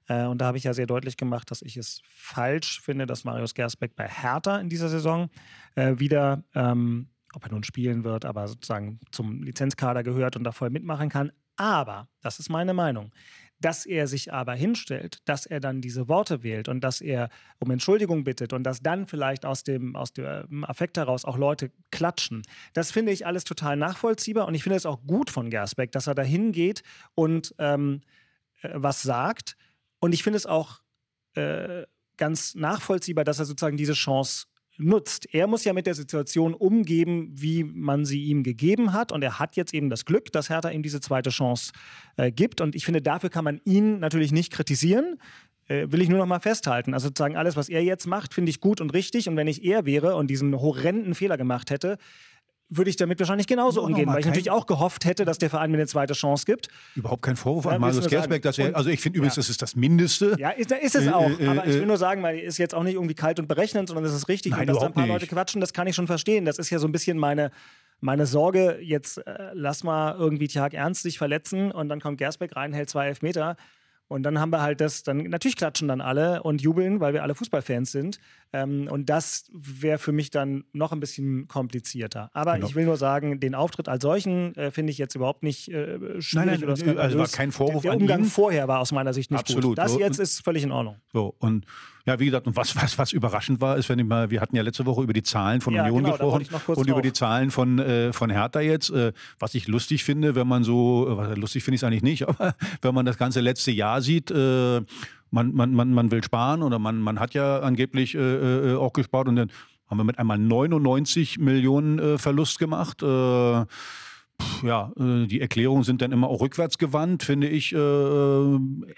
Und da habe ich ja sehr deutlich gemacht, dass ich es falsch finde, dass Marius Gersbeck bei Hertha in dieser Saison wieder, ob er nun spielen wird, aber sozusagen zum Lizenzkader gehört und da voll mitmachen kann. Aber, das ist meine Meinung, dass er sich aber hinstellt, dass er dann diese Worte wählt und dass er um Entschuldigung bittet und dass dann vielleicht aus dem, aus dem Affekt heraus auch Leute klatschen. Das finde ich alles total nachvollziehbar und ich finde es auch gut von Gersbeck, dass er da hingeht und ähm, was sagt. Und ich finde es auch äh, ganz nachvollziehbar, dass er sozusagen diese Chance nutzt. Er muss ja mit der Situation umgehen, wie man sie ihm gegeben hat. Und er hat jetzt eben das Glück, dass Hertha ihm diese zweite Chance äh, gibt. Und ich finde, dafür kann man ihn natürlich nicht kritisieren. Äh, will ich nur noch mal festhalten. Also sozusagen alles, was er jetzt macht, finde ich gut und richtig. Und wenn ich er wäre und diesen horrenden Fehler gemacht hätte, würde ich damit wahrscheinlich genauso no, umgehen, weil ich natürlich auch gehofft hätte, dass der Verein mir eine zweite Chance gibt. Überhaupt kein Vorwurf ja, an Marius Gersbeck, dass er, also ich finde übrigens, ja. das ist das Mindeste. Ja, ist, ist es auch, äh, äh, aber ich will nur sagen, weil ist jetzt auch nicht irgendwie kalt und berechnend, sondern das ist richtig, nein, und dass da ein paar nicht. Leute quatschen, das kann ich schon verstehen. Das ist ja so ein bisschen meine, meine Sorge, jetzt äh, lass mal irgendwie Tjag Ernst sich verletzen und dann kommt Gersbeck rein, hält zwei Elfmeter. Und dann haben wir halt das, dann natürlich klatschen dann alle und jubeln, weil wir alle Fußballfans sind. Ähm, und das wäre für mich dann noch ein bisschen komplizierter. Aber genau. Ich will nur sagen, den Auftritt als solchen äh, finde ich jetzt überhaupt nicht äh, schwierig. Nein, nein, oder das also war kein Vorwurf der, der Umgang an ihn. Vorher war aus meiner Sicht nicht absolut gut. Das jetzt ist völlig in Ordnung. So, und ja, wie gesagt, und was, was, was überraschend war, ist, wenn ich mal, wir hatten ja letzte Woche über die Zahlen von ja, Union genau, gesprochen und drauf. über die Zahlen von, äh, von Hertha jetzt. Äh, was ich lustig finde, wenn man so, äh, lustig finde ich es eigentlich nicht, aber wenn man das ganze letzte Jahr sieht, äh, man, man, man, man will sparen oder man, man hat ja angeblich äh, auch gespart und dann haben wir mit einmal neunundneunzig Millionen äh, Verlust gemacht. Äh, Ja, die Erklärungen sind dann immer auch rückwärtsgewandt, finde ich äh,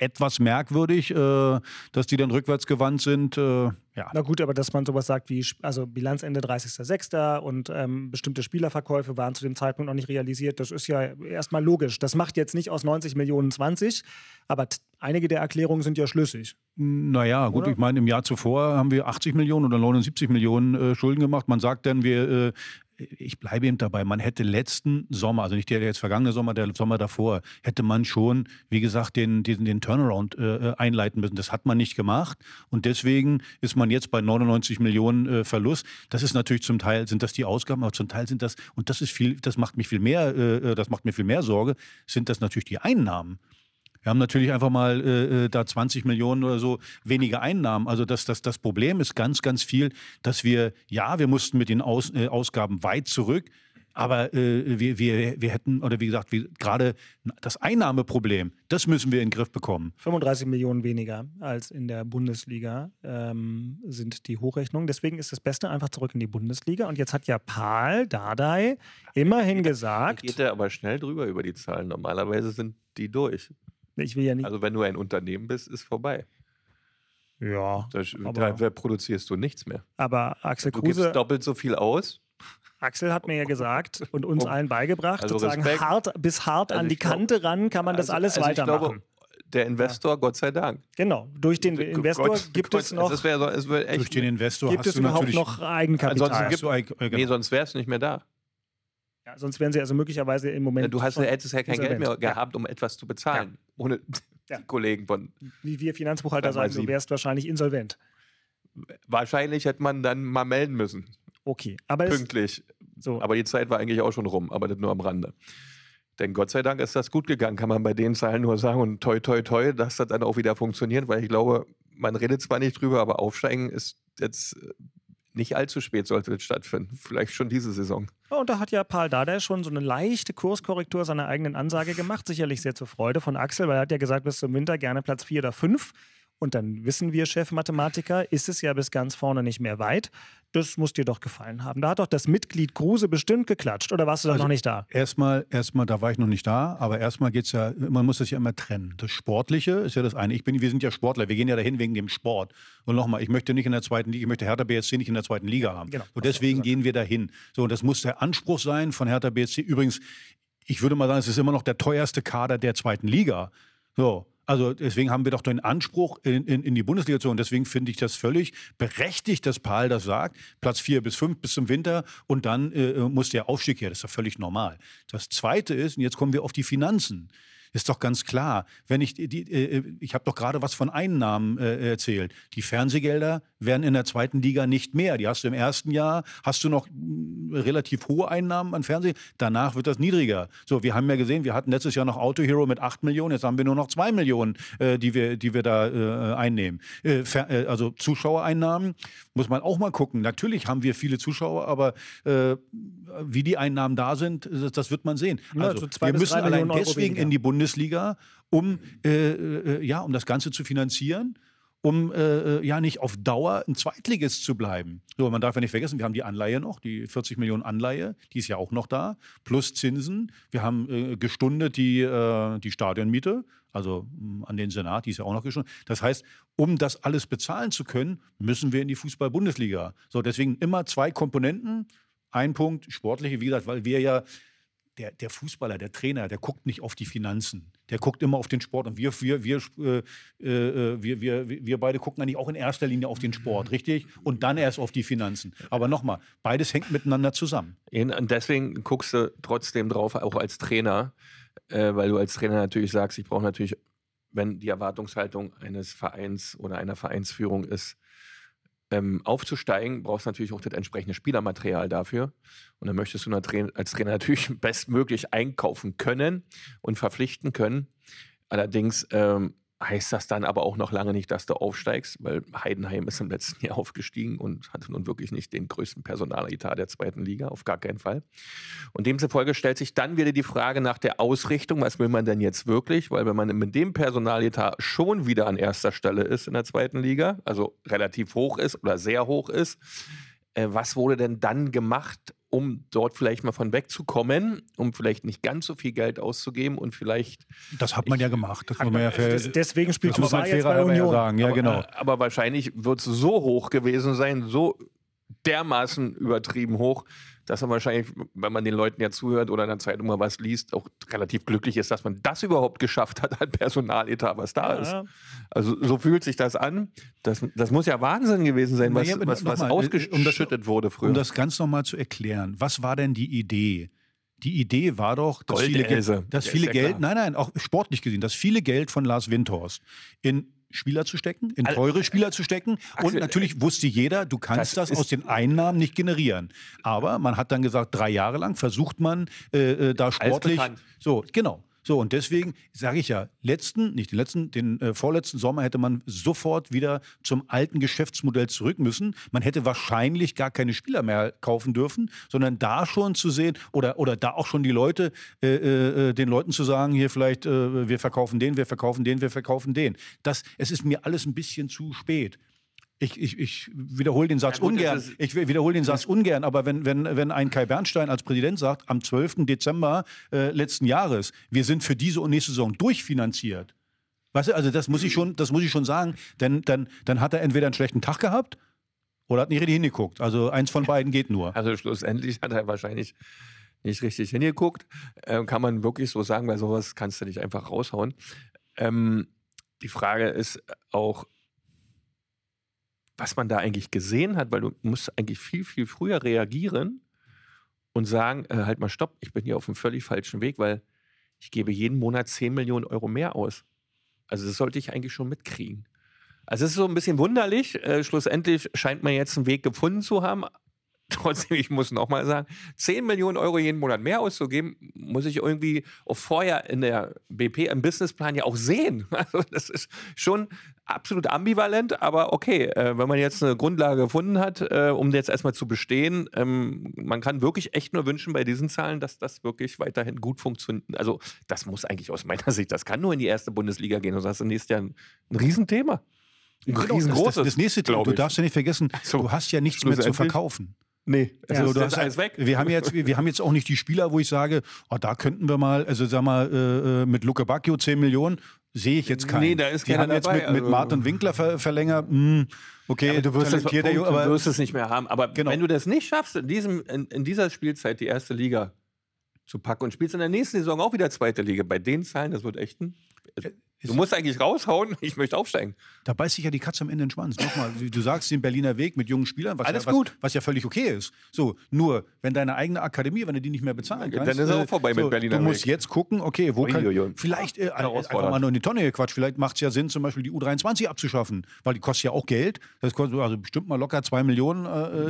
etwas merkwürdig, äh, dass die dann rückwärtsgewandt sind. Äh, ja. Na gut, aber dass man sowas sagt wie, also Bilanzende dreißigster sechster und ähm, bestimmte Spielerverkäufe waren zu dem Zeitpunkt noch nicht realisiert, das ist ja erstmal logisch. Das macht jetzt nicht aus neunzig Millionen zwanzig, aber t- einige der Erklärungen sind ja schlüssig. Naja, gut, oder? Ich meine, im Jahr zuvor haben wir achtzig Millionen oder neunundsiebzig Millionen äh, Schulden gemacht. Man sagt dann, wir... Äh, Ich bleibe eben dabei, man hätte letzten Sommer, also nicht der jetzt vergangene Sommer, der Sommer davor, hätte man schon, wie gesagt, den, den, den Turnaround äh, einleiten müssen. Das hat man nicht gemacht und deswegen ist man jetzt bei neunundneunzig Millionen äh, Verlust. Das ist natürlich zum Teil, sind das die Ausgaben, aber zum Teil sind das, und das ist viel, das macht mich viel mehr, äh, das macht mir viel mehr Sorge, sind das natürlich die Einnahmen. Wir haben natürlich einfach mal äh, da zwanzig Millionen oder so weniger Einnahmen. Also das, das, das Problem ist ganz, ganz viel, dass wir, ja, wir mussten mit den Aus, äh, Ausgaben weit zurück, aber äh, wir, wir, wir hätten, oder wie gesagt, gerade das Einnahmeproblem, das müssen wir in den Griff bekommen. fünfunddreißig Millionen weniger als in der Bundesliga ähm, sind die Hochrechnungen. Deswegen ist das Beste einfach zurück in die Bundesliga. Und jetzt hat ja Pal Dardai immerhin gesagt... Da geht er aber schnell drüber über die Zahlen. Normalerweise sind die durch. Ich will ja nicht. Also wenn du ein Unternehmen bist, ist vorbei. Ja. Da, da produzierst du nichts mehr. Aber Axel Kruse... Du gibst doppelt so viel aus. Axel hat mir ja gesagt und uns allen beigebracht, also sozusagen hart, bis hart also an die glaub, Kante ran kann man also, das alles also weitermachen. Glaube, der Investor, ja. Gott sei Dank. Genau. Durch den Investor Gott, gibt Gott, es noch... Es wär, es wär echt, durch den Investor gibt hast es du überhaupt noch Eigenkapital. Gibt, nee, sonst wäre es nicht mehr da. Ja, sonst wären sie also möglicherweise im Moment... Ja, du hast, hättest ja kein Geld mehr gehabt, ja. um etwas zu bezahlen. Ja. Ohne ja. die Kollegen von... Wie wir Finanzbuchhalter sagen, du wärst wahrscheinlich insolvent. Wahrscheinlich hätte man dann mal melden müssen. Okay, aber... Pünktlich. So. Aber die Zeit war eigentlich auch schon rum, aber nicht nur am Rande. Denn Gott sei Dank ist das gut gegangen, kann man bei den Zahlen nur sagen. Und toi, toi, toi, dass das dann auch wieder funktioniert. Weil ich glaube, man redet zwar nicht drüber, aber aufsteigen ist jetzt... Nicht allzu spät sollte das stattfinden. Vielleicht schon diese Saison. Ja, und da hat ja Pal Dardai schon so eine leichte Kurskorrektur seiner eigenen Ansage gemacht. Sicherlich sehr zur Freude von Axel, weil er hat ja gesagt, bis zum Winter gerne Platz vier oder fünf. Und dann wissen wir, Chefmathematiker, ist es ja bis ganz vorne nicht mehr weit. Das muss dir doch gefallen haben. Da hat doch das Mitglied Kruse bestimmt geklatscht. Oder warst du da also noch nicht da? Erstmal, erstmal, da war ich noch nicht da. Aber erstmal geht's ja, man muss das ja immer trennen. Das Sportliche ist ja das eine. Ich bin, wir sind ja Sportler. Wir gehen ja dahin wegen dem Sport. Und nochmal, ich möchte nicht in der zweiten Liga, ich möchte Hertha B S C nicht in der zweiten Liga haben. Genau, und deswegen gehen wir dahin. So, und das muss der Anspruch sein von Hertha B S C. Übrigens, ich würde mal sagen, es ist immer noch der teuerste Kader der zweiten Liga. So. Also deswegen haben wir doch den Anspruch in, in, in die Bundesliga zu. Und deswegen finde ich das völlig berechtigt, dass Pal das sagt. Platz vier bis fünf bis zum Winter und dann äh, muss der Aufstieg her. Das ist doch völlig normal. Das Zweite ist, und jetzt kommen wir auf die Finanzen. Ist doch ganz klar, wenn ich die, äh, ich habe doch gerade was von Einnahmen äh, erzählt. Die Fernsehgelder werden in der zweiten Liga nicht mehr. Die hast du im ersten Jahr, hast du noch mh, relativ hohe Einnahmen an Fernsehen. Danach wird das niedriger. So, wir haben ja gesehen, wir hatten letztes Jahr noch Auto Hero mit acht Millionen, jetzt haben wir nur noch zwei Millionen, äh, die wir, die wir da äh, einnehmen. Äh, fer- äh, also Zuschauereinnahmen muss man auch mal gucken. Natürlich haben wir viele Zuschauer, aber äh, wie die Einnahmen da sind, das, das wird man sehen. Ja, also, also wir müssen allein deswegen in die Bundesliga Bundesliga, um, äh, äh, ja, um das Ganze zu finanzieren, um äh, ja nicht auf Dauer ein Zweitligist zu bleiben. So, man darf ja nicht vergessen, wir haben die Anleihe noch, die vierzig Millionen Anleihe, die ist ja auch noch da, plus Zinsen. Wir haben äh, gestundet die, äh, die Stadionmiete, also mh, an den Senat, die ist ja auch noch gestundet. Das heißt, um das alles bezahlen zu können, müssen wir in die Fußball-Bundesliga. So, deswegen immer zwei Komponenten. Ein Punkt, sportliche, wie gesagt, weil wir ja Der, der Fußballer, der Trainer, der guckt nicht auf die Finanzen. Der guckt immer auf den Sport. Und wir, wir, wir, äh, äh, wir, wir, wir beide gucken eigentlich auch in erster Linie auf den Sport, richtig? Und dann erst auf die Finanzen. Aber nochmal, beides hängt miteinander zusammen. Und deswegen guckst du trotzdem drauf, auch als Trainer, äh, weil du als Trainer natürlich sagst, ich brauche natürlich, wenn die Erwartungshaltung eines Vereins oder einer Vereinsführung ist, Ähm, aufzusteigen, brauchst du natürlich auch das entsprechende Spielermaterial dafür. Und dann möchtest du als Trainer natürlich bestmöglich einkaufen können und verpflichten können. Allerdings ähm, heißt das dann aber auch noch lange nicht, dass du aufsteigst, weil Heidenheim ist im letzten Jahr aufgestiegen und hatte nun wirklich nicht den größten Personaletat der zweiten Liga, auf gar keinen Fall. Und demzufolge stellt sich dann wieder die Frage nach der Ausrichtung, was will man denn jetzt wirklich? Weil wenn man mit dem Personaletat schon wieder an erster Stelle ist in der zweiten Liga, also relativ hoch ist oder sehr hoch ist, äh, was wurde denn dann gemacht, um dort vielleicht mal von wegzukommen, um vielleicht nicht ganz so viel Geld auszugeben und vielleicht... Das hat man ich, ja gemacht. Das man ja fair, deswegen spielt man jetzt bei Union. Sagen. Ja, aber, genau. aber wahrscheinlich wird es so hoch gewesen sein, so dermaßen übertrieben hoch, dass man wahrscheinlich, wenn man den Leuten ja zuhört oder in der Zeitung mal was liest, auch relativ glücklich ist, dass man das überhaupt geschafft hat, an Personaletat, was da ja. ist. Also so fühlt sich das an. Das, das muss ja Wahnsinn gewesen sein, was, ja, was, was mal, ausgeschüttet wurde früher. Um das ganz nochmal zu erklären, was war denn die Idee? Die Idee war doch, dass viele, Geld, dass viele ja Geld, nein, nein, auch sportlich gesehen, dass viele Geld von Lars Windhorst in Spieler zu stecken, in teure Spieler zu stecken. Axel, und natürlich wusste jeder, du kannst das, das aus den Einnahmen nicht generieren. Aber man hat dann gesagt, drei Jahre lang versucht man äh, da sportlich... So, genau. So, und deswegen sage ich ja, letzten, nicht den letzten, den äh, vorletzten Sommer hätte man sofort wieder zum alten Geschäftsmodell zurück müssen. Man hätte wahrscheinlich gar keine Spieler mehr kaufen dürfen, sondern da schon zu sehen oder, oder da auch schon die Leute, äh, äh, den Leuten zu sagen, hier vielleicht, äh, wir verkaufen den, wir verkaufen den, wir verkaufen den. Das, es ist mir alles ein bisschen zu spät. Ich, ich, ich wiederhole den Satz ja, gut, ungern, ich wiederhole den Satz ungern, aber wenn, wenn, wenn ein Kai Bernstein als Präsident sagt, am zwölften Dezember äh, letzten Jahres, wir sind für diese und nächste Saison durchfinanziert, weißt du, also das muss ich schon, das muss ich schon sagen, denn dann, dann hat er entweder einen schlechten Tag gehabt oder hat nicht richtig hingeguckt, also eins von beiden geht nur. Also schlussendlich hat er wahrscheinlich nicht richtig hingeguckt, äh, kann man wirklich so sagen, weil sowas kannst du nicht einfach raushauen. Ähm, die Frage ist auch, was man da eigentlich gesehen hat, weil du musst eigentlich viel, viel früher reagieren und sagen, äh, halt mal stopp, ich bin hier auf einem völlig falschen Weg, weil ich gebe jeden Monat zehn Millionen Euro mehr aus. Also das sollte ich eigentlich schon mitkriegen. Also es ist so ein bisschen wunderlich. Äh, schlussendlich scheint man jetzt einen Weg gefunden zu haben. Trotzdem, ich muss nochmal sagen, zehn Millionen Euro jeden Monat mehr auszugeben, muss ich irgendwie auch vorher in der B P im Businessplan ja auch sehen. Also das ist schon absolut ambivalent, aber okay, äh, wenn man jetzt eine Grundlage gefunden hat, äh, um jetzt erstmal zu bestehen, ähm, man kann wirklich echt nur wünschen bei diesen Zahlen, dass das wirklich weiterhin gut funktioniert. Also das muss eigentlich aus meiner Sicht, das kann nur in die erste Bundesliga gehen, sonst hast du nächstes Jahr ein, ein Riesenthema. Ein genau, riesengroßes, das, das, das nächste, glaube ich. Du darfst ja nicht vergessen, so, du hast ja nichts mehr zu verkaufen. Nee, also das ist alles weg. Wir haben, jetzt, wir haben jetzt auch nicht die Spieler, wo ich sage, oh, da könnten wir mal, also sag mal, äh, mit Luke Bacchio zehn Millionen, sehe ich jetzt keinen. Nee, da ist keiner dabei. Die haben jetzt mit, mit Martin Winkler ver, verlängert, mh, okay, ja, du wirst, das, Punkt, der, aber, du wirst es nicht mehr haben. Aber genau, wenn du das nicht schaffst, in, diesem, in, in dieser Spielzeit die erste Liga zu packen und spielst in der nächsten Saison auch wieder zweite Liga, bei den Zahlen, das wird echt ein... Du musst eigentlich raushauen, ich möchte aufsteigen. Da beißt sich ja die Katze am Ende in den Schwanz. Nochmal, du sagst den Berliner Weg mit jungen Spielern, was, Alles ja, was, gut. was ja völlig okay ist. So, nur, wenn deine eigene Akademie, wenn du die nicht mehr bezahlen kannst, dann ist es auch vorbei so, mit Berliner Weg. Du musst jetzt gucken, okay, wo Ui, kann... Ui, Ui. Vielleicht, äh, einfach mal nur in die Tonne gequatscht, vielleicht macht es ja Sinn, zum Beispiel die U dreiundzwanzig abzuschaffen, weil die kostet ja auch Geld. Das kostet also bestimmt mal locker zwei Millionen,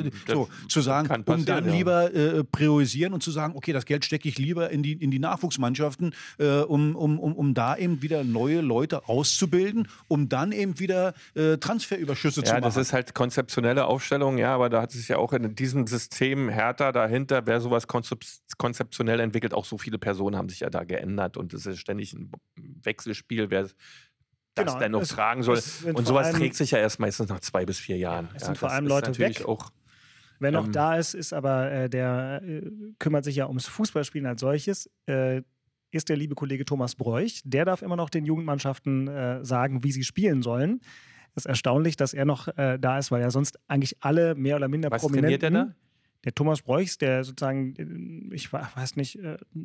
äh, so, zu sagen, um dann ja. lieber äh, priorisieren und zu sagen, okay, das Geld stecke ich lieber in die, in die Nachwuchsmannschaften, äh, um, um, um, um da eben wieder neue Leute auszubilden, um dann eben wieder äh, Transferüberschüsse ja, zu machen. Ja, das ist halt konzeptionelle Aufstellung, ja, aber da hat sich ja auch in diesem System Hertha dahinter, wer sowas konzep- konzeptionell entwickelt, auch so viele Personen haben sich ja da geändert und es ist ständig ein Wechselspiel, wer das genau, denn noch es, tragen soll. Und sowas allem, trägt sich ja erst meistens nach zwei bis vier Jahren. Es ja, sind vor allem Leute weg. Auch, wer noch ähm, da ist, ist aber, äh, der äh, kümmert sich ja ums Fußballspielen als solches, äh, ist der liebe Kollege Thomas Bräuch. Der darf immer noch den Jugendmannschaften äh, sagen, wie sie spielen sollen. Es ist erstaunlich, dass er noch äh, da ist, weil ja sonst eigentlich alle mehr oder minder Was Prominenten... Was trainiert der da? Der Thomas Bräuchs, der sozusagen, ich weiß nicht,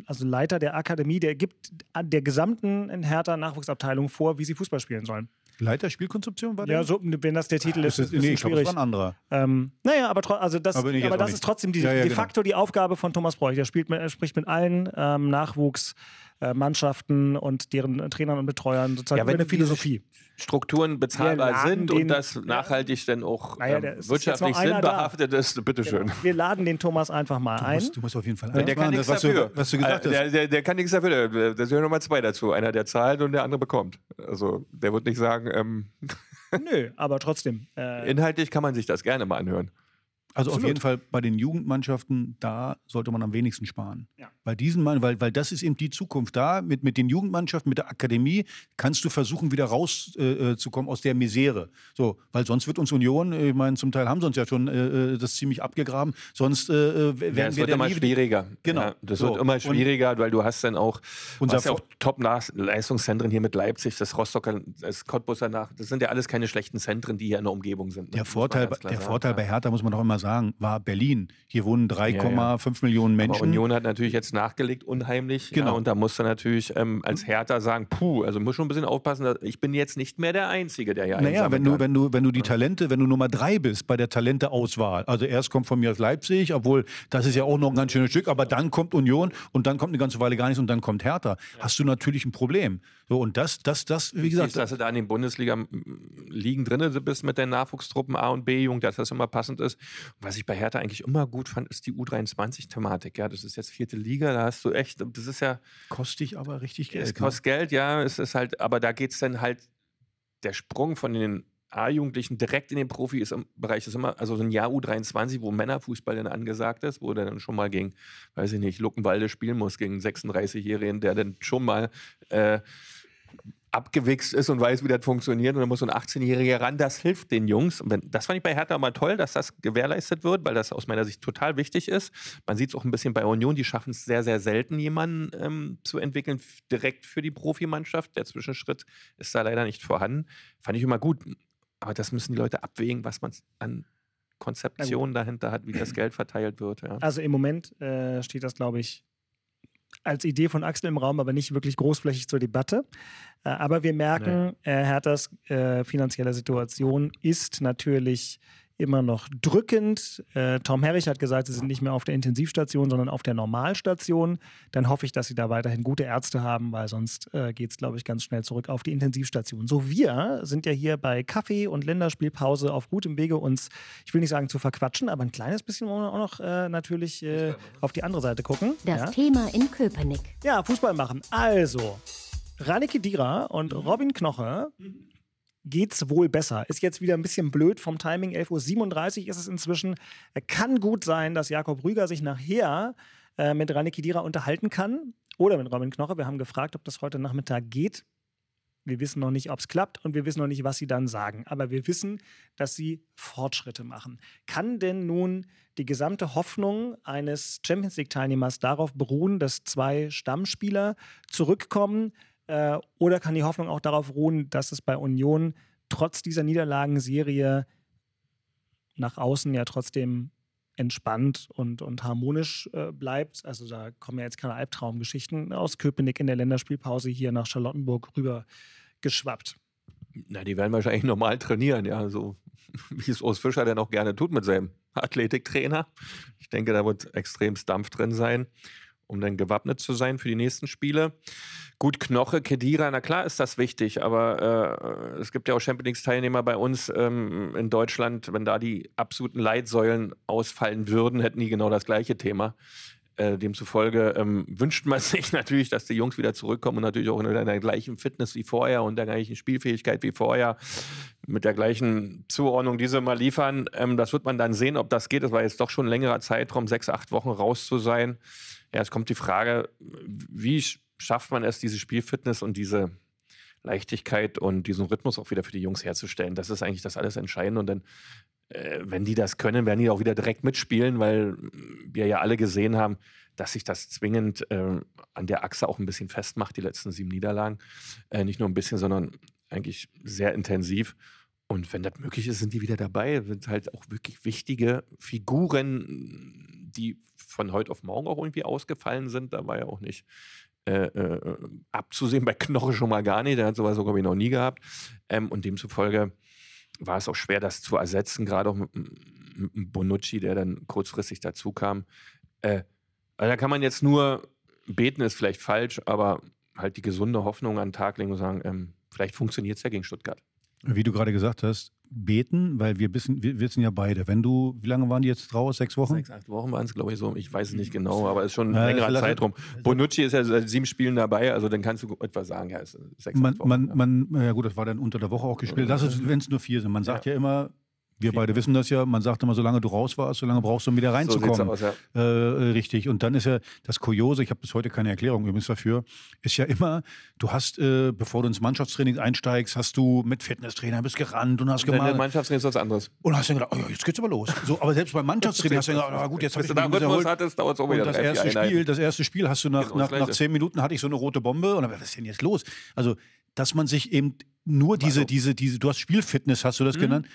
also Leiter der Akademie, der gibt der gesamten Hertha Nachwuchsabteilung vor, wie sie Fußball spielen sollen. Leiter Spielkonzeption war der? Ja, so, wenn das der Titel ah, ist, ist, ist nee, ich glaube, das war ein anderer. Ähm, naja, aber, tro- also das, aber, aber das ist trotzdem die, ja, ja, de facto genau. die Aufgabe von Thomas Bräuch. Der spielt mit, er spricht mit allen ähm, Nachwuchsmannschaften äh, und deren Trainern und Betreuern sozusagen ja, wenn eine Philosophie. Strukturen bezahlbar sind den, und das nachhaltig ja, dann auch naja, ähm, ist wirtschaftlich sinnbehaftet ist, bitteschön. Genau. Wir laden den Thomas einfach mal ein. Du musst, du musst auf jeden Fall einladen. Der kann nichts dafür. Was du gesagt hast. Der, der, der kann nichts dafür. Da sind nochmal zwei dazu. Einer, der zahlt und der andere bekommt. Also der wird nicht sagen... Ähm Nö, aber trotzdem. Äh Inhaltlich kann man sich das gerne mal anhören. Also Absolut. Auf jeden Fall bei den Jugendmannschaften, da sollte man am wenigsten sparen. Ja. Bei diesen Mann, weil, weil das ist eben die Zukunft da. Mit, mit den Jugendmannschaften, mit der Akademie kannst du versuchen, wieder rauszukommen äh, aus der Misere. So, weil sonst wird uns Union, ich meine, zum Teil haben sie uns ja schon äh, das ziemlich abgegraben, sonst äh, werden ja, es wir... Das wird immer nie... schwieriger. Genau. Ja, das so. wird immer schwieriger, und weil du hast dann auch, unser hast ja auch Top-Leistungszentren hier mit Leipzig, das Rostocker, das Cottbuser nach, das sind ja alles keine schlechten Zentren, die hier in der Umgebung sind. Ne? Der Vorteil, der sagen, Vorteil bei Hertha, muss man doch immer sagen, war Berlin. Hier wohnen drei Komma fünf ja, ja. Millionen Menschen. Aber Union hat natürlich jetzt nachgelegt, unheimlich. Genau. Ja, und da musst du natürlich ähm, als Hertha sagen, puh, also muss schon ein bisschen aufpassen, ich bin jetzt nicht mehr der Einzige, der hier Naja, wenn du, wenn du, wenn du die Talente, wenn du Nummer drei bist bei der Talenteauswahl, also erst kommt von mir aus Leipzig, obwohl das ist ja auch noch ein ganz schönes Stück, aber dann kommt Union und dann kommt eine ganze Weile gar nichts und dann kommt Hertha. Ja. Hast du natürlich ein Problem. So, und das, das, das, wie gesagt... Ich weiß, dass du da in den Bundesliga-Ligen drin bist mit deinen Nachwuchstruppen A und B-Jugend, dass das immer passend ist. Was ich bei Hertha eigentlich immer gut fand, ist die U dreiundzwanzig-Thematik. Ja, das ist jetzt vierte Liga, da hast du echt, das ist ja... Kostet aber richtig Geld. Es kostet ne? Geld, ja, es ist halt, aber da geht es dann halt, der Sprung von den A-Jugendlichen direkt in den Profibereich ist immer, also so ein Jahr U dreiundzwanzig, wo Männerfußball dann angesagt ist, wo der dann schon mal gegen, weiß ich nicht, Luckenwalde spielen muss, gegen einen sechsunddreißigjährigen, der dann schon mal... Äh, abgewichst ist und weiß, wie das funktioniert und dann muss so ein achtzehnjähriger ran, das hilft den Jungs. Und wenn, das fand ich bei Hertha mal toll, dass das gewährleistet wird, weil das aus meiner Sicht total wichtig ist. Man sieht es auch ein bisschen bei Union, die schaffen es sehr, sehr selten, jemanden ähm, zu entwickeln, f- direkt für die Profimannschaft. Der Zwischenschritt ist da leider nicht vorhanden. Fand ich immer gut, aber das müssen die Leute abwägen, was man an Konzeption dahinter hat, wie das Geld verteilt wird. Ja. Also im Moment äh, steht das, glaube ich, als Idee von Axel im Raum, aber nicht wirklich großflächig zur Debatte. Aber wir merken, nee. Herthas äh, finanzielle Situation ist natürlich immer noch drückend. Äh, Tom Herrich hat gesagt, sie sind nicht mehr auf der Intensivstation, sondern auf der Normalstation. Dann hoffe ich, dass sie da weiterhin gute Ärzte haben, weil sonst äh, geht es, glaube ich, ganz schnell zurück auf die Intensivstation. So, wir sind ja hier bei Kaffee und Länderspielpause auf gutem Wege, uns, ich will nicht sagen zu verquatschen, aber ein kleines bisschen wollen wir auch noch äh, natürlich äh, auf die andere Seite gucken. Das ja. Thema in Köpenick. Ja, Fußball machen. Also, Rani Khedira und Robin Knoche, geht's wohl besser. Ist jetzt wieder ein bisschen blöd vom Timing. elf Uhr siebenunddreißig ist es inzwischen. Kann gut sein, dass Jakob Rüger sich nachher äh, mit Rani Khedira unterhalten kann oder mit Robin Knoche. Wir haben gefragt, ob das heute Nachmittag geht. Wir wissen noch nicht, ob es klappt, und wir wissen noch nicht, was sie dann sagen. Aber wir wissen, dass sie Fortschritte machen. Kann denn nun die gesamte Hoffnung eines Champions-League-Teilnehmers darauf beruhen, dass zwei Stammspieler zurückkommen? Oder kann die Hoffnung auch darauf ruhen, dass es bei Union trotz dieser Niederlagenserie nach außen ja trotzdem entspannt und, und harmonisch äh, bleibt? Also da kommen ja jetzt keine Albtraumgeschichten aus Köpenick in der Länderspielpause hier nach Charlottenburg rüber geschwappt. Na, die werden wahrscheinlich normal trainieren, ja, so wie es Urs Fischer denn auch gerne tut mit seinem Athletiktrainer. Ich denke, da wird extrem Dampf drin sein, um dann gewappnet zu sein für die nächsten Spiele. Gut, Knoche, Khedira, na klar ist das wichtig, aber äh, es gibt ja auch Champions-League-Teilnehmer bei uns ähm, in Deutschland, wenn da die absoluten Leitsäulen ausfallen würden, hätten die genau das gleiche Thema. Äh, demzufolge ähm, wünscht man sich natürlich, dass die Jungs wieder zurückkommen und natürlich auch in der gleichen Fitness wie vorher und der gleichen Spielfähigkeit wie vorher, mit der gleichen Zuordnung, die sie mal liefern. Ähm, das wird man dann sehen, ob das geht. Das war jetzt doch schon ein längerer Zeitraum, sechs, acht Wochen raus zu sein. Ja, es kommt die Frage, wie schafft man es, diese Spielfitness und diese Leichtigkeit und diesen Rhythmus auch wieder für die Jungs herzustellen? Das ist eigentlich das alles Entscheidende. Und dann, äh, wenn die das können, werden die auch wieder direkt mitspielen, weil wir ja alle gesehen haben, dass sich das zwingend äh, an der Achse auch ein bisschen festmacht, die letzten sieben Niederlagen. Äh, nicht nur ein bisschen, sondern eigentlich sehr intensiv. Und wenn das möglich ist, sind die wieder dabei. Sind halt auch wirklich wichtige Figuren, die von heute auf morgen auch irgendwie ausgefallen sind. Da war ja auch nicht äh, äh, abzusehen, bei Knoche schon mal gar nicht. Der hat sowas, glaube ich, noch nie gehabt. Ähm, und demzufolge war es auch schwer, das zu ersetzen. Gerade auch mit, mit Bonucci, der dann kurzfristig dazu kam. Äh, also da kann man jetzt nur beten, ist vielleicht falsch, aber halt die gesunde Hoffnung an den Tag legen und sagen, ähm, vielleicht funktioniert es ja gegen Stuttgart. Wie du gerade gesagt hast, beten, weil wir wissen, wir wissen ja beide, wenn du, wie lange waren die jetzt draus? Sechs Wochen? Sechs, acht Wochen waren es, glaube ich, so. Ich weiß es nicht genau, aber es ist schon ein längerer also, Zeitraum. Bonucci ist ja seit sieben Spielen dabei, also dann kannst du etwas sagen. Ja, es ist sechs, man, acht Wochen. Man, ja. Man, ja gut, das war dann unter der Woche auch gespielt. Lass es, wenn es nur vier sind. Man sagt ja, ja immer, wir beide wissen das ja, man sagt immer, solange du raus warst, solange brauchst du, um wieder reinzukommen. So sieht's aus, ja. äh, richtig. Und dann ist ja das Kuriose, ich habe bis heute keine Erklärung übrigens dafür, ist ja immer, du hast, äh, bevor du ins Mannschaftstraining einsteigst, hast du mit Fitnesstrainer, bist gerannt und hast gemacht. Nein, Mannschaftstraining ist was anderes. Und hast dann gedacht, oh, jetzt geht's aber los. So, aber selbst beim Mannschaftstraining hast du gedacht, ah, gut, jetzt habe ich mich wiederholt. Hattest, dauert's auch wieder das, erste Spiel, das erste Spiel hast du nach, nach, nach zehn Minuten hatte ich so eine rote Bombe und dann, was ist denn jetzt los? Also, dass man sich eben nur diese, diese, diese, du hast Spielfitness, hast du das mhm. genannt,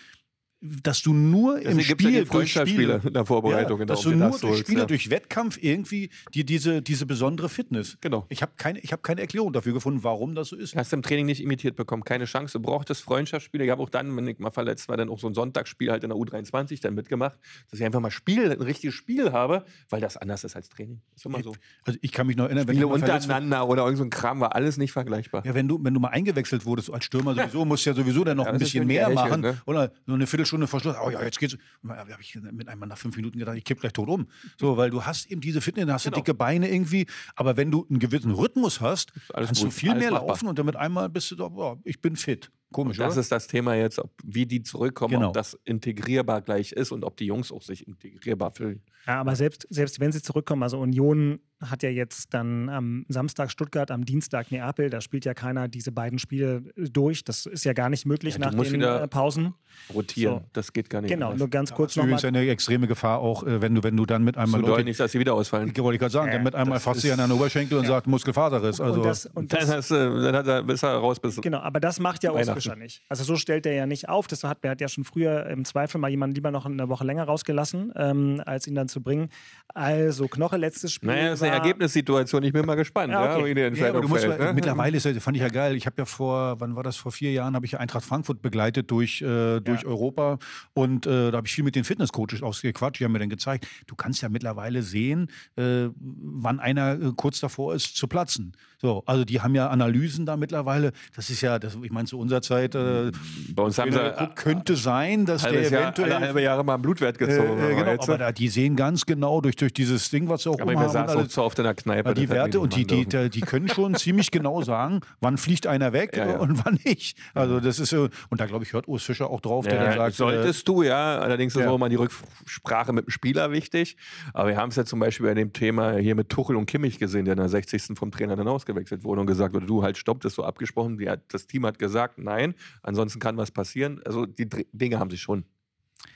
dass du nur Deswegen im Spiel ja durch Spiele in der Vorbereitung, ja, dass du nur das durch Spiele, ja. durch Wettkampf irgendwie die, diese, diese besondere Fitness. Genau. Ich habe keine, ich hab keine Erklärung dafür gefunden, warum das so ist. Hast du im Training nicht imitiert bekommen, keine Chance. Du brauchtest Freundschaftsspiele. Ich habe auch dann, wenn ich mal verletzt war, dann auch so ein Sonntagsspiel halt in der U dreiundzwanzig dann mitgemacht, dass ich einfach mal Spiel, ein richtiges Spiel habe, weil das anders ist als Training. Ist immer so. Also ich kann mich noch erinnern, Spiele wenn ich untereinander war, oder irgend so ein Kram war alles nicht vergleichbar. Ja, wenn du, wenn du mal eingewechselt wurdest als Stürmer sowieso, musst du ja sowieso dann noch ja, ein bisschen mehr Hälfte, machen. Ne? Oder so eine Viertelstunde Stunde vor Schluss, oh ja, jetzt geht's. Da habe ich mit einem Mann nach fünf Minuten gedacht, ich kipp gleich tot um. So, weil du hast eben diese Fitness, hast genau. du dicke Beine irgendwie, aber wenn du einen gewissen Rhythmus hast, kannst gut. du viel alles mehr machbar. laufen und damit einmal bist du doch, oh, ich bin fit. Komisch, das oder? ist das Thema jetzt, ob, wie die zurückkommen, genau. ob das integrierbar gleich ist und ob die Jungs auch sich integrierbar fühlen. Ja, aber selbst, selbst wenn sie zurückkommen, also Union hat ja jetzt dann am Samstag Stuttgart, am Dienstag Neapel, da spielt ja keiner diese beiden Spiele durch, das ist ja gar nicht möglich ja, nach den Pausen. Rotieren, so. Das geht gar nicht. Genau, anders. Nur ganz kurz nochmal. Das ist übrigens eine extreme Gefahr auch, wenn du, wenn du dann mit einmal... So deutlich, dass sie wieder ausfallen. Ich wollte gerade sagen, äh, dann mit einmal fasst sie an den Oberschenkel äh, und sagt Muskelfaserriss. Also. Und das, und das, dann, hast, dann hat er, bis er raus bis... Genau, aber das macht ja uns Fischer nicht. Also so stellt er ja nicht auf. Das hat, der hat ja schon früher im Zweifel mal jemanden lieber noch eine Woche länger rausgelassen, ähm, als ihn dann zu bringen. Also Knoche letztes Spiel. Naja, das ist eine war... Ergebnissituation. Ich bin mal gespannt. Ja, okay. ja, ja, du musst, ne? Mittlerweile ist, fand ich ja geil. Ich habe ja vor, wann war das? Vor vier Jahren habe ich Eintracht Frankfurt begleitet durch, äh, durch ja. Europa. Und äh, da habe ich viel mit den Fitnesscoaches ausgequatscht. Die haben mir dann gezeigt, du kannst ja mittlerweile sehen, äh, wann einer äh, kurz davor ist zu platzen. So, also die haben ja Analysen da mittlerweile. Das ist ja, das, ich meine, zu unserer Zeit äh, bei uns haben sie, äh, könnte sein, dass der Jahr, eventuell alle halbe Jahre mal einen Blutwert gezogen äh, äh, genau, aber da, die sehen ganz genau durch, durch dieses Ding, was sie auch immer haben. Aber wir so oft in der Kneipe. Die Werte und die, die, die, die können schon ziemlich genau sagen, wann fliegt einer weg ja, ja. und wann nicht. Also das ist, und da glaube ich, hört Urs Fischer auch drauf, ja, der dann sagt... Solltest du, ja. Allerdings ist ja. auch mal die Rücksprache mit dem Spieler wichtig. Aber wir haben es ja zum Beispiel bei dem Thema hier mit Tuchel und Kimmich gesehen, der in der sechzigsten vom Trainer dann ausgewechselt wurde und gesagt wurde, du halt stopp, das ist so abgesprochen. Die hat, das Team hat gesagt, nein, ansonsten kann was passieren. Also die Dinge haben sich schon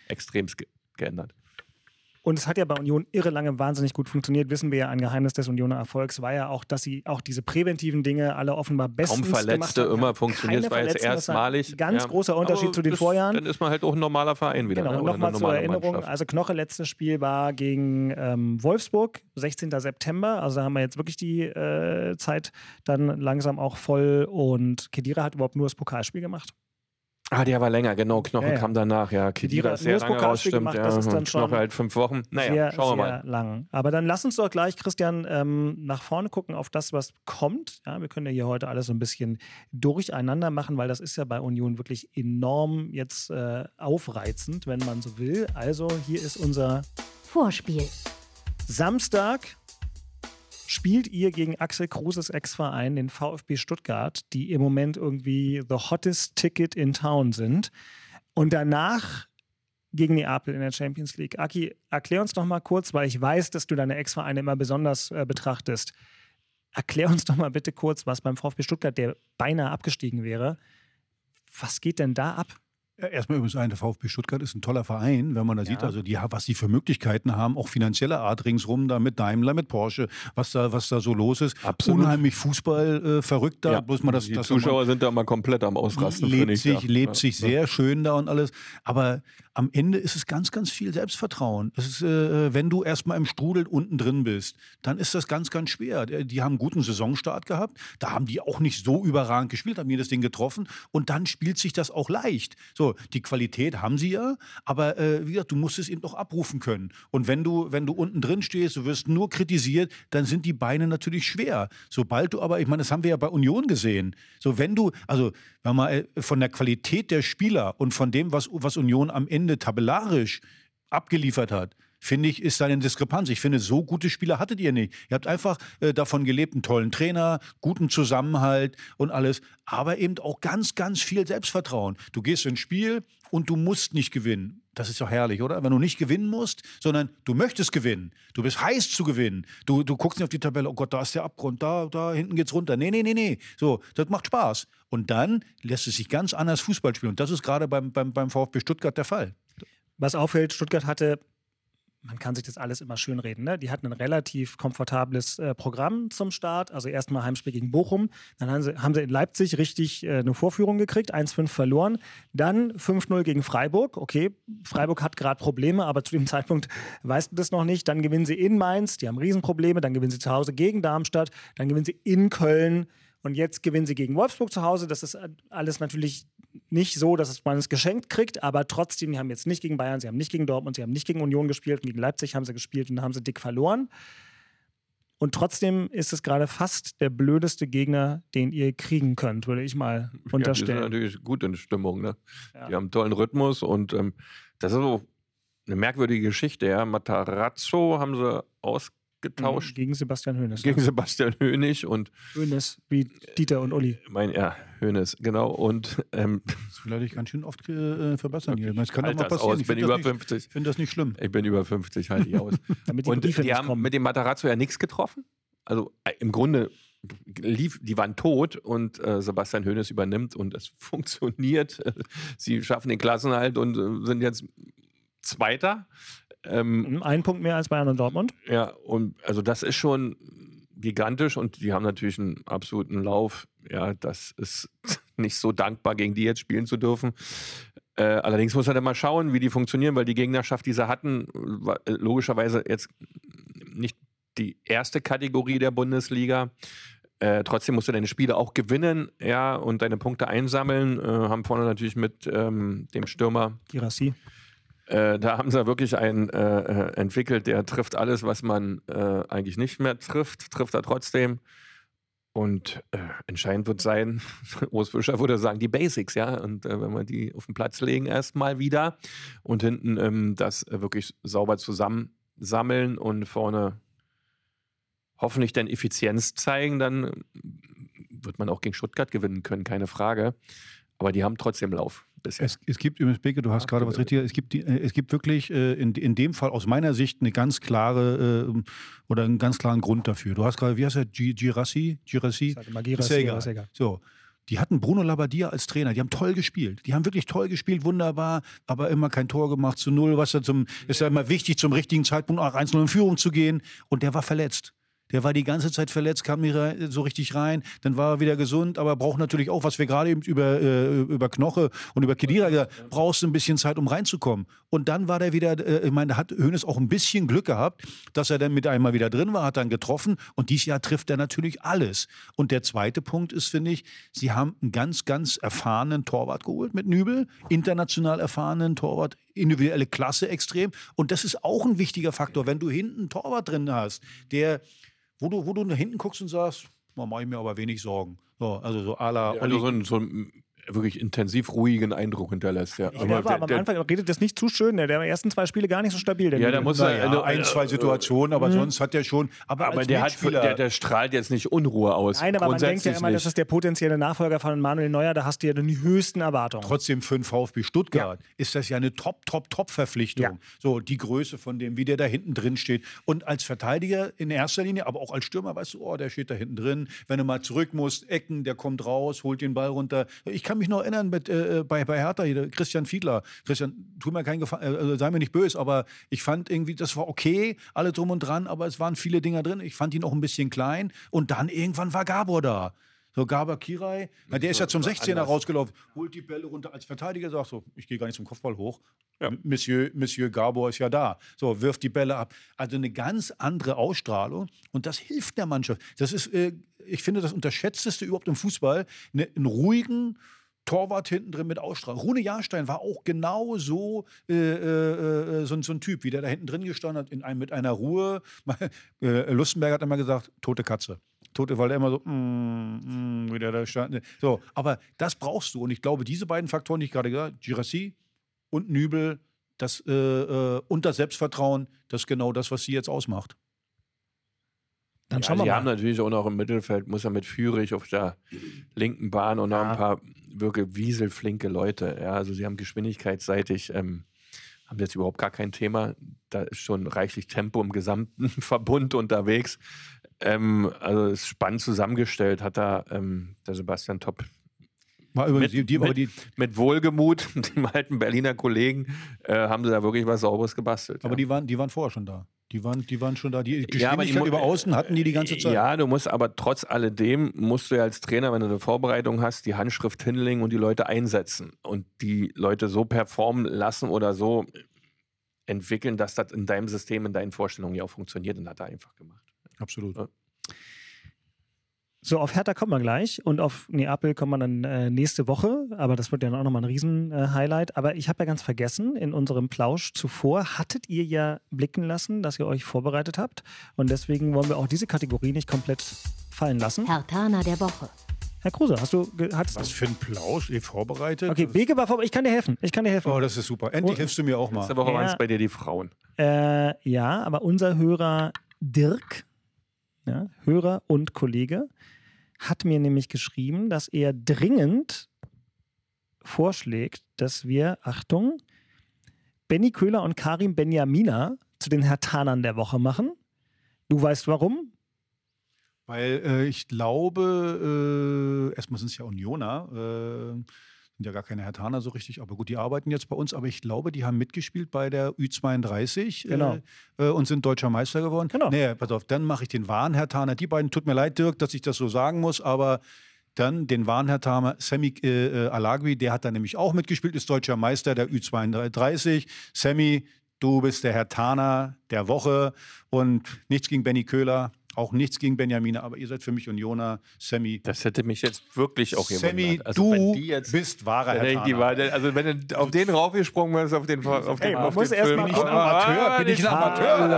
extrem ge- geändert. Und es hat ja bei Union irre lange wahnsinnig gut funktioniert, wissen wir ja, ein Geheimnis des Unioner Erfolgs war ja auch, dass sie auch diese präventiven Dinge alle offenbar bestens gemacht haben. Kaum Verletzte immer funktioniert, das war jetzt erstmalig. Ganz ja. großer Unterschied aber zu den das, Vorjahren. Dann ist man halt auch ein normaler Verein wieder. Genau, ne? Nochmal zur Erinnerung, Mannschaft. Also Knoche letztes Spiel war gegen ähm, Wolfsburg, sechzehnten September, also da haben wir jetzt wirklich die äh, Zeit dann langsam auch voll und Khedira hat überhaupt nur das Pokalspiel gemacht. Ah, der war länger, genau. Knoche ja, ja. kam danach, ja. Khedira ist sehr lange raus, stimmt. Ja. Knoche halt fünf Wochen. Naja, sehr, schauen wir sehr mal. Lang. Aber dann lass uns doch gleich, Christian, ähm, nach vorne gucken auf das, was kommt. Ja, wir können ja hier heute alles so ein bisschen durcheinander machen, weil das ist ja bei Union wirklich enorm jetzt äh, aufreizend, wenn man so will. Also hier ist unser Vorspiel. Samstag spielt ihr gegen Axel Kruses Ex-Verein, den VfB Stuttgart, die im Moment irgendwie the hottest ticket in town sind. Und danach gegen Neapel in der Champions League. Aki, erklär uns doch mal kurz, weil ich weiß, dass du deine Ex-Vereine immer besonders äh, betrachtest. Erklär uns doch mal bitte kurz, was beim VfB Stuttgart, der beinahe abgestiegen wäre, was geht denn da ab? Erstmal übrigens ein, der VfB Stuttgart ist ein toller Verein, wenn man da ja. sieht, also die, was die für Möglichkeiten haben, auch finanzieller Art ringsrum, da mit Daimler, mit Porsche, was da, was da so los ist. Absolut. Unheimlich Fußball äh, verrückt da. Ja. Bloß mal das, die das Zuschauer sind da mal komplett am Ausrasten. Lebt ich sich, da. lebt ja. sich sehr ja. schön da und alles. Aber am Ende ist es ganz, ganz viel Selbstvertrauen. Es ist, äh, wenn du erstmal im Strudel unten drin bist, dann ist das ganz, ganz schwer. Die haben einen guten Saisonstart gehabt, da haben die auch nicht so überragend gespielt, haben jedes Ding getroffen und dann spielt sich das auch leicht. So, die Qualität haben sie ja, aber äh, wie gesagt, du musst es eben noch abrufen können. Und wenn du, wenn du unten drin stehst, du wirst nur kritisiert, dann sind die Beine natürlich schwer. Sobald du aber, ich meine, das haben wir ja bei Union gesehen. So, wenn du, also wenn man, von der Qualität der Spieler und von dem, was, was Union am Ende tabellarisch abgeliefert hat, finde ich, ist da eine Diskrepanz. Ich finde, so gute Spieler hattet ihr nicht. Ihr habt einfach äh, davon gelebt, einen tollen Trainer, guten Zusammenhalt und alles, aber eben auch ganz, ganz viel Selbstvertrauen. Du gehst ins Spiel und du musst nicht gewinnen. Das ist doch herrlich, oder? Wenn du nicht gewinnen musst, sondern du möchtest gewinnen. Du bist heiß zu gewinnen. Du, du guckst nicht auf die Tabelle, oh Gott, da ist der Abgrund, da, da hinten geht's runter. Nee, nee, nee, nee. So, das macht Spaß. Und dann lässt es sich ganz anders Fußball spielen. Und das ist gerade beim, beim, beim VfB Stuttgart der Fall. Was auffällt, Stuttgart hatte... Man kann sich das alles immer schön reden, ne? Die hatten ein relativ komfortables äh, Programm zum Start. Also erstmal Heimspiel gegen Bochum. Dann haben sie, haben sie in Leipzig richtig äh, eine Vorführung gekriegt, eins fünf verloren. Dann fünf null gegen Freiburg. Okay, Freiburg hat gerade Probleme, aber zu dem Zeitpunkt weißt du das noch nicht. Dann gewinnen sie in Mainz, die haben Riesenprobleme. Dann gewinnen sie zu Hause gegen Darmstadt. Dann gewinnen sie in Köln. Und jetzt gewinnen sie gegen Wolfsburg zu Hause. Das ist alles natürlich nicht so, dass man es geschenkt kriegt, aber trotzdem, die haben jetzt nicht gegen Bayern, sie haben nicht gegen Dortmund, sie haben nicht gegen Union gespielt und gegen Leipzig haben sie gespielt und da haben sie dick verloren. Und trotzdem ist es gerade fast der blödeste Gegner, den ihr kriegen könnt, würde ich mal unterstellen. Ja, die sind natürlich gut in Stimmung, ne? Ja. Die haben einen tollen Rhythmus und ähm, das ist so eine merkwürdige Geschichte, ja. Matarazzo haben sie ausgegeben. Getauscht. Gegen Sebastian Hoeneß. Gegen Sebastian Hoeneß und... Hoeneß, wie Dieter und Uli. Mein, ja, Hoeneß, genau. Und, ähm, das ist vielleicht ganz schön oft äh, verbessern hier. Das kann halt auch mal passieren. Aus. Ich bin über nicht, fünfzig. Ich finde das nicht schlimm. Ich bin über fünfzig, halte ich aus. Damit die und die, die haben kommen. Mit dem Matarazzo ja nichts getroffen. Also äh, im Grunde lief, die waren tot und äh, Sebastian Hoeneß übernimmt und es funktioniert. Sie schaffen den Klassenerhalt und äh, sind jetzt Zweiter. Ähm, Ein Punkt mehr als Bayern und Dortmund. Ja, und also das ist schon gigantisch und die haben natürlich einen absoluten Lauf. Ja, das ist nicht so dankbar, gegen die jetzt spielen zu dürfen. Äh, allerdings muss man dann mal schauen, wie die funktionieren, weil die Gegnerschaft, die sie hatten, war logischerweise jetzt nicht die erste Kategorie der Bundesliga. Äh, trotzdem musst du deine Spiele auch gewinnen, ja, und deine Punkte einsammeln. Äh, haben vorne natürlich mit ähm, dem Stürmer Girassi. Äh, da haben sie wirklich einen äh, entwickelt, der trifft alles, was man äh, eigentlich nicht mehr trifft, trifft er trotzdem. Und äh, entscheidend wird sein, Urs Fischer würde sagen, die Basics, ja. Und äh, wenn wir die auf den Platz legen, erstmal wieder und hinten ähm, das äh, wirklich sauber zusammensammeln und vorne hoffentlich dann Effizienz zeigen, dann wird man auch gegen Stuttgart gewinnen können, keine Frage. Aber die haben trotzdem Lauf bisher. Es, es gibt übrigens, Beke, du hast gerade was richtig. Es gibt, die, es gibt wirklich äh, in, in dem Fall aus meiner Sicht eine ganz klare äh, oder einen ganz klaren Grund dafür. Du hast gerade, wie heißt er, G- Girassi? Girassi? Girassi. So. Die hatten Bruno Labbadia als Trainer. Die haben toll gespielt. Die haben wirklich toll gespielt, wunderbar, aber immer kein Tor gemacht, zu null. Was da zum, ist ja immer wichtig, zum richtigen Zeitpunkt auch eins null in Führung zu gehen. Und der war verletzt. Der war die ganze Zeit verletzt, kam nicht so richtig rein, dann war er wieder gesund, aber braucht natürlich auch, was wir gerade eben über, äh, über Knoche und über Khedira gesagt haben, brauchst du ein bisschen Zeit, um reinzukommen. Und dann war der wieder, äh, ich meine, da hat Hoeneß auch ein bisschen Glück gehabt, dass er dann mit einmal wieder drin war, hat dann getroffen und dieses Jahr trifft er natürlich alles. Und der zweite Punkt ist, finde ich, sie haben einen ganz, ganz erfahrenen Torwart geholt mit Nübel, international erfahrenen Torwart, individuelle Klasse extrem und das ist auch ein wichtiger Faktor, wenn du hinten einen Torwart drin hast, der Wo du, wo du nach hinten guckst und sagst, oh, mache ich mir aber wenig Sorgen. So, also so à la ja, also so einen so wirklich intensiv ruhigen Eindruck hinterlässt. Ja. Ja, aber der, der, am Anfang redet das nicht zu schön. Der der ersten zwei Spiele gar nicht so stabil. Der ja, da muss er ja, also, ein, zwei Situationen, aber äh, sonst hat er schon... Aber, aber der, hat, der, der strahlt jetzt nicht Unruhe aus. Nein, aber man denkt ja immer, nicht. Das ist der potenzielle Nachfolger von Manuel Neuer, da hast du ja die höchsten Erwartungen. Trotzdem für den VfB Stuttgart ja. ist das ja eine Top, Top, Top-Verpflichtung. Ja. So, die Größe von dem, wie der da hinten drin steht. Und als Verteidiger in erster Linie, aber auch als Stürmer, weißt du, oh, der steht da hinten drin. Wenn du mal zurück musst, Ecken, der kommt raus, holt den Ball runter. Ich kann mich noch erinnern mit, äh, bei, bei Hertha, Christian Fiedler. Christian, tu mir keinen Gefallen, also sei mir nicht böse, aber ich fand irgendwie, das war okay, alle drum und dran, aber es waren viele Dinger drin. Ich fand ihn auch ein bisschen klein und dann irgendwann war Gábor da. So Gábor Király, na, der ist ja zum sechzehner rausgelaufen, holt die Bälle runter als Verteidiger, sagt so, ich gehe gar nicht zum Kopfball hoch. Ja. Monsieur, Monsieur Gábor ist ja da. So, wirft die Bälle ab. Also eine ganz andere Ausstrahlung und das hilft der Mannschaft. Das ist, äh, ich finde, das Unterschätzteste überhaupt im Fußball, ne, einen ruhigen Torwart hinten drin mit Ausstrahlung. Rune Jahrstein war auch genau so, äh, äh, so, so ein Typ, wie der da hinten drin gestanden hat, in einem, mit einer Ruhe. Lustenberger hat immer gesagt, tote Katze. Tote, weil er immer so, mm, mm, wie der da stand. So, aber das brauchst du. Und ich glaube, diese beiden Faktoren, die ich gerade gesagt habe, Girassi und Nübel, das, äh, äh, und das Selbstvertrauen, das ist genau das, was sie jetzt ausmacht. Dann schauen ja, wir die mal. Haben natürlich auch noch im Mittelfeld, muss er mit Führig auf der linken Bahn und ja. noch ein paar wirklich wieselflinke Leute. Ja, also sie haben geschwindigkeitsseitig, ähm, haben jetzt überhaupt gar kein Thema. Da ist schon reichlich Tempo im gesamten Verbund unterwegs. Ähm, also es ist spannend zusammengestellt, hat da ähm, der Sebastian Topp mit, die, die, mit, die, mit Wohlgemut, dem alten Berliner Kollegen, äh, haben sie da wirklich was Sauberes gebastelt. Aber ja. die waren, die waren vorher schon da. Die waren, die waren schon da. Die Geschwindigkeit ja, über Außen hatten die die ganze Zeit. Ja, du musst aber trotz alledem, musst du ja als Trainer, wenn du eine Vorbereitung hast, die Handschrift hinlegen und die Leute einsetzen. Und die Leute so performen lassen oder so entwickeln, dass das in deinem System, in deinen Vorstellungen ja auch funktioniert. Und hat er einfach gemacht. Absolut. Ja. So, auf Hertha kommen wir gleich und auf Neapel kommen wir dann äh, nächste Woche, aber das wird ja auch nochmal ein Riesen-Highlight. Äh, aber ich habe ja ganz vergessen, in unserem Plausch zuvor hattet ihr ja blicken lassen, dass ihr euch vorbereitet habt und deswegen wollen wir auch diese Kategorie nicht komplett fallen lassen. Herr Tana der Woche. Herr Kruse, hast du... Ge- hast Was für ein Plausch, ihr vorbereitet? Okay, Beke war vorbereitet, ich kann dir helfen, ich kann dir helfen. Oh, das ist super, endlich und, hilfst du mir auch mal. Letzte Woche waren es bei dir die Frauen. Äh, ja, aber unser Hörer Dirk... Ja, Hörer und Kollege, hat mir nämlich geschrieben, dass er dringend vorschlägt, dass wir, Achtung, Benny Köhler und Karim Benjamina zu den Herr Tanern der Woche machen. Du weißt warum? Weil äh, ich glaube, äh, erstmal sind es ja Unioner, äh, sind ja gar keine Herr Tana so richtig, aber gut, die arbeiten jetzt bei uns, aber ich glaube, die haben mitgespielt bei der U zweiunddreißig genau. äh, und sind deutscher Meister geworden. Genau. Nee, pass auf, dann mache ich den wahren Herr Tana. Die beiden, tut mir leid, Dirk, dass ich das so sagen muss, aber dann den Warnhertamer Sammy äh, Alagui, der hat da nämlich auch mitgespielt, ist deutscher Meister der U zweiunddreißig. Sammy, du bist der Herr Tana der Woche und nichts gegen Benny Köhler, auch nichts gegen Benjamine, aber ihr seid für mich Unioner. Sammy. Das hätte mich jetzt wirklich auch jemand Sammy, gemacht. Also du wenn die jetzt, bist wahrer Herr Tana. Die, also wenn du auf den raufgesprungen wärst, auf den auf den, Ey, man auf muss den erst Film. Mal bin ich ein Amateur? Bin ich ein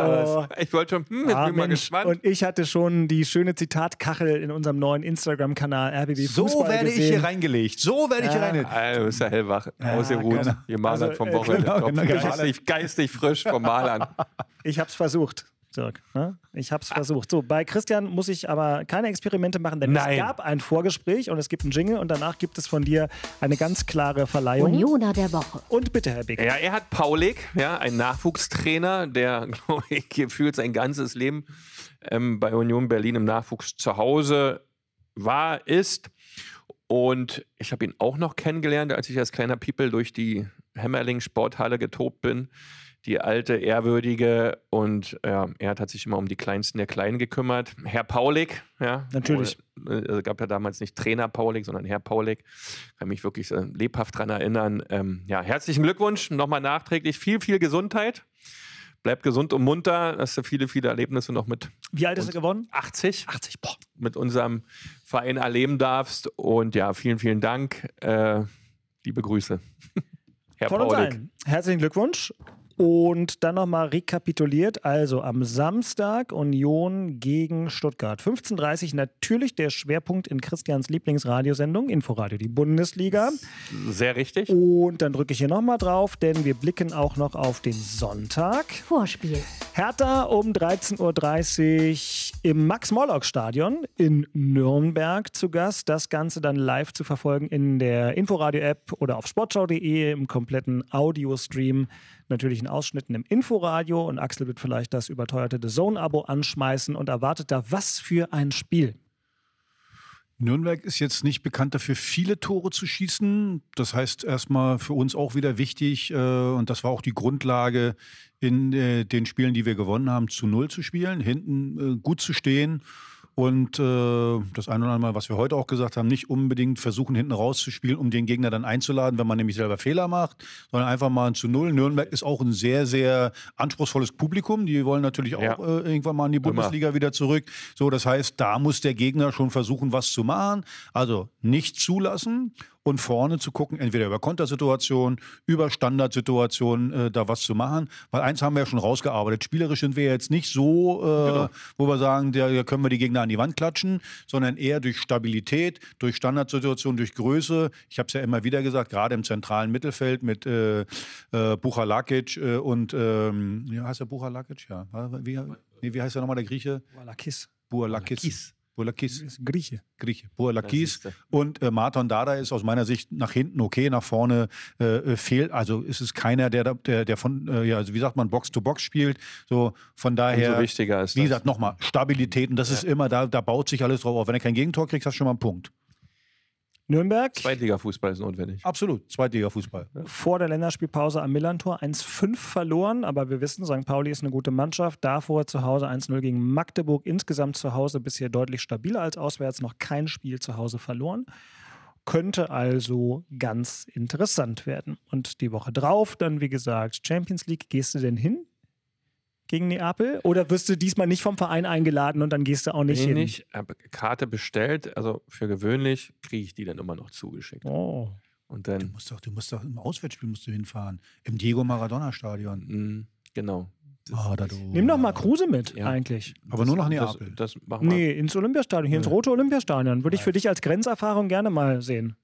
Amateur? Ich wollte schon, hm, jetzt ah, bin ich mal gespannt. Und ich hatte schon die schöne Zitatkachel in unserem neuen Instagram-Kanal R B B Fußball So werde gesehen. Ich hier reingelegt. So werde ja. ich hier reingelegt. Also, du bist ja hellwach. Ja, ausgeruht. Genau. Ihr malert also, vom Wochenende. Genau, genau, geistig, geistig frisch vom Malern. Ich hab's versucht. Dirk, ne? Ich habe es versucht. So, bei Christian muss ich aber keine Experimente machen, denn Nein. es gab ein Vorgespräch und es gibt einen Jingle und danach gibt es von dir eine ganz klare Verleihung. Unioner der Woche. Und bitte, Herr Beeck. Ja, er hat Paulik, ja, einen Nachwuchstrainer, der, glaube ich, gefühlt sein ganzes Leben ähm, bei Union Berlin im Nachwuchs zu Hause war, ist. Und ich habe ihn auch noch kennengelernt, als ich als kleiner Piepel durch die Hämmerling-Sporthalle getobt bin. Die alte, ehrwürdige, und ja, er hat sich immer um die Kleinsten der Kleinen gekümmert. Herr Paulik, ja. Natürlich. Es also gab ja damals nicht Trainer Paulik, sondern Herr Paulik. Kann mich wirklich äh, lebhaft daran erinnern. Ähm, ja, herzlichen Glückwunsch. Nochmal nachträglich viel, viel Gesundheit. Bleib gesund und munter. Hast du viele, viele Erlebnisse noch mit. Wie alt ist er geworden? achtzig. achtzig, boah. Mit unserem Verein erleben darfst. Und ja, vielen, vielen Dank. Äh, liebe Grüße. Herr Von Paulik. Uns allen. Herzlichen Glückwunsch. Und dann nochmal rekapituliert, also am Samstag Union gegen Stuttgart. fünfzehn Uhr dreißig natürlich der Schwerpunkt in Christians Lieblingsradiosendung, Inforadio, die Bundesliga. Sehr richtig. Und dann drücke ich hier nochmal drauf, denn wir blicken auch noch auf den Sonntag. Vorspiel. Hertha um dreizehn Uhr dreißig im Max-Morlock-Stadion in Nürnberg zu Gast. Das Ganze dann live zu verfolgen in der Inforadio-App oder auf sportschau punkt de im kompletten Audiostream. Natürlich in Ausschnitten im Inforadio, und Axel wird vielleicht das überteuerte D A Z N-Abo anschmeißen und erwartet da, was für ein Spiel. Nürnberg ist jetzt nicht bekannt dafür, viele Tore zu schießen. Das heißt erstmal für uns auch wieder wichtig, äh, und das war auch die Grundlage in äh, den Spielen, die wir gewonnen haben, zu Null zu spielen, hinten äh, gut zu stehen. Und äh, das ein oder andere Mal, was wir heute auch gesagt haben, nicht unbedingt versuchen, hinten rauszuspielen, um den Gegner dann einzuladen, wenn man nämlich selber Fehler macht, sondern einfach mal ein zu Null. Nürnberg ist auch ein sehr, sehr anspruchsvolles Publikum. Die wollen natürlich auch ja. äh, irgendwann mal in die Bundesliga Immer. wieder zurück. So, das heißt, da muss der Gegner schon versuchen, was zu machen. Also nicht zulassen. Und vorne zu gucken, entweder über Kontersituationen, über Standardsituationen äh, da was zu machen. Weil eins haben wir ja schon rausgearbeitet. Spielerisch sind wir jetzt nicht so, äh, genau. wo wir sagen, da können wir die Gegner an die Wand klatschen, sondern eher durch Stabilität, durch Standardsituationen, durch Größe. Ich habe es ja immer wieder gesagt, gerade im zentralen Mittelfeld mit äh, äh, Bouchalakis äh, und, ähm, ja, heißt der Bouchalakis? Ja. Wie, nee, wie heißt der nochmal, der Grieche? Bouchalakis. Bouchalakis. Bouchalakis. Grieche. Grieche. Bouchalakis. Und äh, Pal Dardai ist aus meiner Sicht nach hinten okay, nach vorne äh, fehlt. Also ist es keiner, der, der, der von, äh, ja, also wie sagt man, Box-to-Box spielt. So, von daher, umso wichtiger ist wie das. gesagt, nochmal, Stabilität. Und das ja. ist immer, da, da baut sich alles drauf auf. Wenn du kein Gegentor kriegst, hast du schon mal einen Punkt. Nürnberg. Zweitliga-Fußball ist notwendig. Absolut, Zweitliga-Fußball. Vor der Länderspielpause am Millerntor eins fünf verloren, aber wir wissen, Sankt Pauli ist eine gute Mannschaft. Davor zu Hause eins null gegen Magdeburg. Insgesamt zu Hause bisher deutlich stabiler als auswärts. Noch kein Spiel zu Hause verloren. Könnte also ganz interessant werden. Und die Woche drauf dann, wie gesagt, Champions League. Gehst du denn hin? Gegen Neapel? Oder wirst du diesmal nicht vom Verein eingeladen und dann gehst du auch nicht nee, hin? Ich habe Karte bestellt, also für gewöhnlich kriege ich die dann immer noch zugeschickt. Oh. Und dann, du musst doch, du musst doch im Auswärtsspiel musst du hinfahren. Im Diego-Maradona-Stadion. Mhm, genau. Oh, da Nimm doch mal Kruse mit, ja. eigentlich. Aber das, nur nach Neapel. Das, das machen wir. Nee, ins Olympiastadion, hier ja. ins Rote Olympiastadion. Würde ich für dich als Grenzerfahrung gerne mal sehen.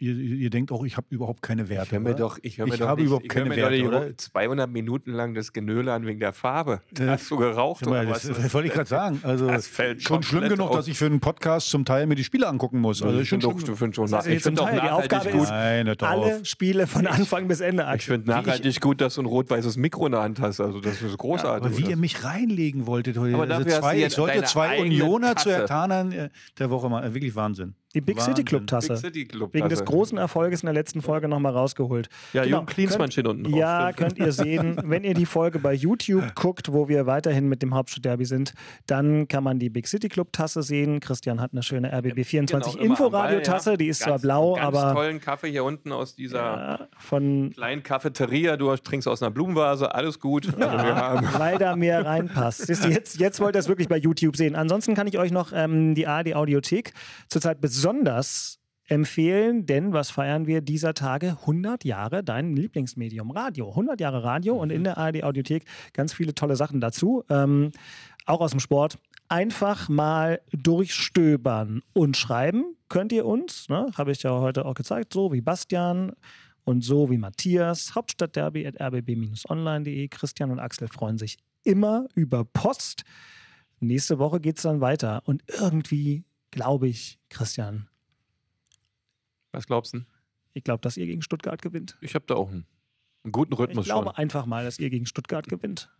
Ihr, ihr denkt auch, ich habe überhaupt keine Werte. Ich höre mir oder? doch, ich hör mir ich doch habe nicht, überhaupt ich keine Werte, doch oder? zweihundert Minuten lang das Genöle an wegen der Farbe. Das äh, hast du geraucht mal, oder das, was? Das wollte ich gerade sagen. Also das fällt schon schlimm genug, auf. dass ich für einen Podcast zum Teil mir die Spiele angucken muss. Also ich finde doch, ich finde schon nachhaltig gut. Nein, alle Spiele von Anfang ich, bis Ende. Ich finde nachhaltig ich, gut, dass du ein rot-weißes Mikro in der Hand hast. Also das ist großartig. Ja, aber wie ihr mich reinlegen wolltet heute. Ich sollte zwei Unioner zu Hertha der Woche machen. Wirklich Wahnsinn. Die Big Wahnsinn. City Club-Tasse. Big City Club-Tasse. Wegen des großen Erfolges in der letzten Folge nochmal rausgeholt. Ja, genau. Jürgen Klinsmann steht unten drauf. Ja, könnt ihr sehen. Wenn ihr die Folge bei YouTube guckt, wo wir weiterhin mit dem Hauptstadtderby sind, dann kann man die Big City Club-Tasse sehen. Christian hat eine schöne R B B vierundzwanzig genau, Inforadio-Tasse. Ja. Die ist ganz, zwar blau, ganz aber... Ganz tollen Kaffee hier unten aus dieser ja, von kleinen Cafeteria. Du trinkst aus einer Blumenvase. Alles gut. Ja, also wir haben. Weil da mehr reinpasst. Jetzt, jetzt wollt ihr es wirklich bei YouTube sehen. Ansonsten kann ich euch noch ähm, die A R D-Audiothek zurzeit besuchen. Besonders empfehlen, denn was feiern wir dieser Tage? hundert Jahre dein Lieblingsmedium, Radio. hundert Jahre Radio und in der A R D-Audiothek ganz viele tolle Sachen dazu, ähm, auch aus dem Sport. Einfach mal durchstöbern und schreiben könnt ihr uns, ne? Habe ich ja heute auch gezeigt, so wie Bastian und so wie Matthias, Hauptstadtderby at r b b online punkt de. Christian und Axel freuen sich immer über Post. Nächste Woche geht es dann weiter und irgendwie glaube ich, Christian. Was glaubst du? Ich glaube, dass ihr gegen Stuttgart gewinnt. Ich habe da auch einen, einen guten Rhythmus schon. Ich glaube schon. Einfach mal, dass ihr gegen Stuttgart gewinnt.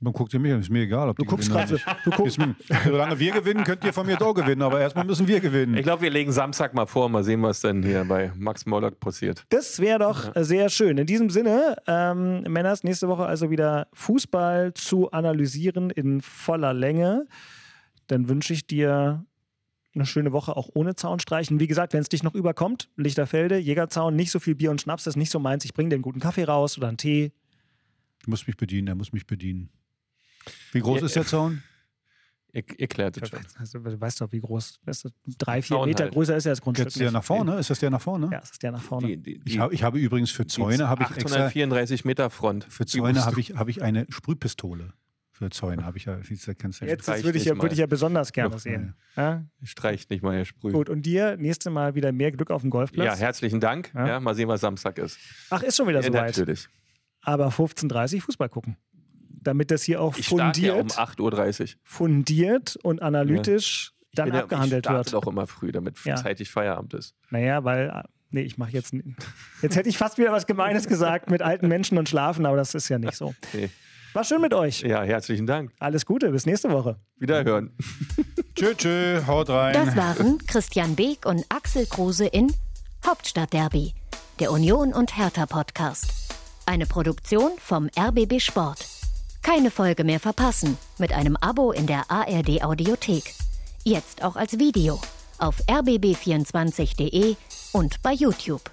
Man guckt ja mich an, ist mir egal, ob du die guckst gerade. Du guckst. Solange wir gewinnen, könnt ihr von mir doch gewinnen, aber erstmal müssen wir gewinnen. Ich glaube, wir legen Samstag mal vor, mal sehen, was denn hier bei Max Morlock passiert. Das wäre doch ja. sehr schön. In diesem Sinne, ähm, Männers, nächste Woche also wieder Fußball zu analysieren in voller Länge. Dann wünsche ich dir eine schöne Woche auch ohne Zaunstreichen. Wie gesagt, wenn es dich noch überkommt, Lichterfelde, Jägerzaun, nicht so viel Bier und Schnaps, das ist nicht so meins. Ich bringe dir einen guten Kaffee raus oder einen Tee. Du musst mich bedienen, er muss mich bedienen. Wie groß ja, ist der Zaun? Ihr, ihr klärt es schon. Also, du weißt doch, wie groß. Weißt du, drei, vier Zaun Meter halt. Größer ist ja das Grundstück. Jetzt der nach vorne? Ist das der nach vorne? Ja, das ist der nach vorne. Die, die, die, ich, hab, ich habe übrigens für Zäune habe ich achthundertvierunddreißig Meter Front. Für Zäune habe ich, hab ich eine Sprühpistole. Für Zäune habe ich ja. Kennst du ja. Jetzt würde ich ja, würd ich ja besonders gerne sehen. Ja? Streicht nicht mal, Herr Sprüh. Gut, und dir nächstes Mal wieder mehr Glück auf dem Golfplatz. Ja, herzlichen Dank. Ja? Ja, mal sehen, was Samstag ist. Ach, ist schon wieder ja, soweit. Natürlich. Aber fünfzehn Uhr dreißig Fußball gucken. Damit das hier auch ich fundiert. Ja um acht Uhr dreißig. Fundiert und analytisch ja. dann ja, abgehandelt ich wird. Ich auch immer früh, damit ja. zeitig Feierabend ist. Naja, weil. Nee, ich mache jetzt. Jetzt hätte ich fast wieder was Gemeines gesagt mit alten Menschen und Schlafen, aber das ist ja nicht so. Nee. War schön mit euch. Ja, herzlichen Dank. Alles Gute, bis nächste Woche. Wiederhören. Tschö, tschö, haut rein. Das waren Christian Beeck und Axel Kruse in Hauptstadtderby, der Union und Hertha Podcast. Eine Produktion vom R B B Sport. Keine Folge mehr verpassen mit einem Abo in der A R D Audiothek. Jetzt auch als Video auf r b b vierundzwanzig punkt de und bei YouTube.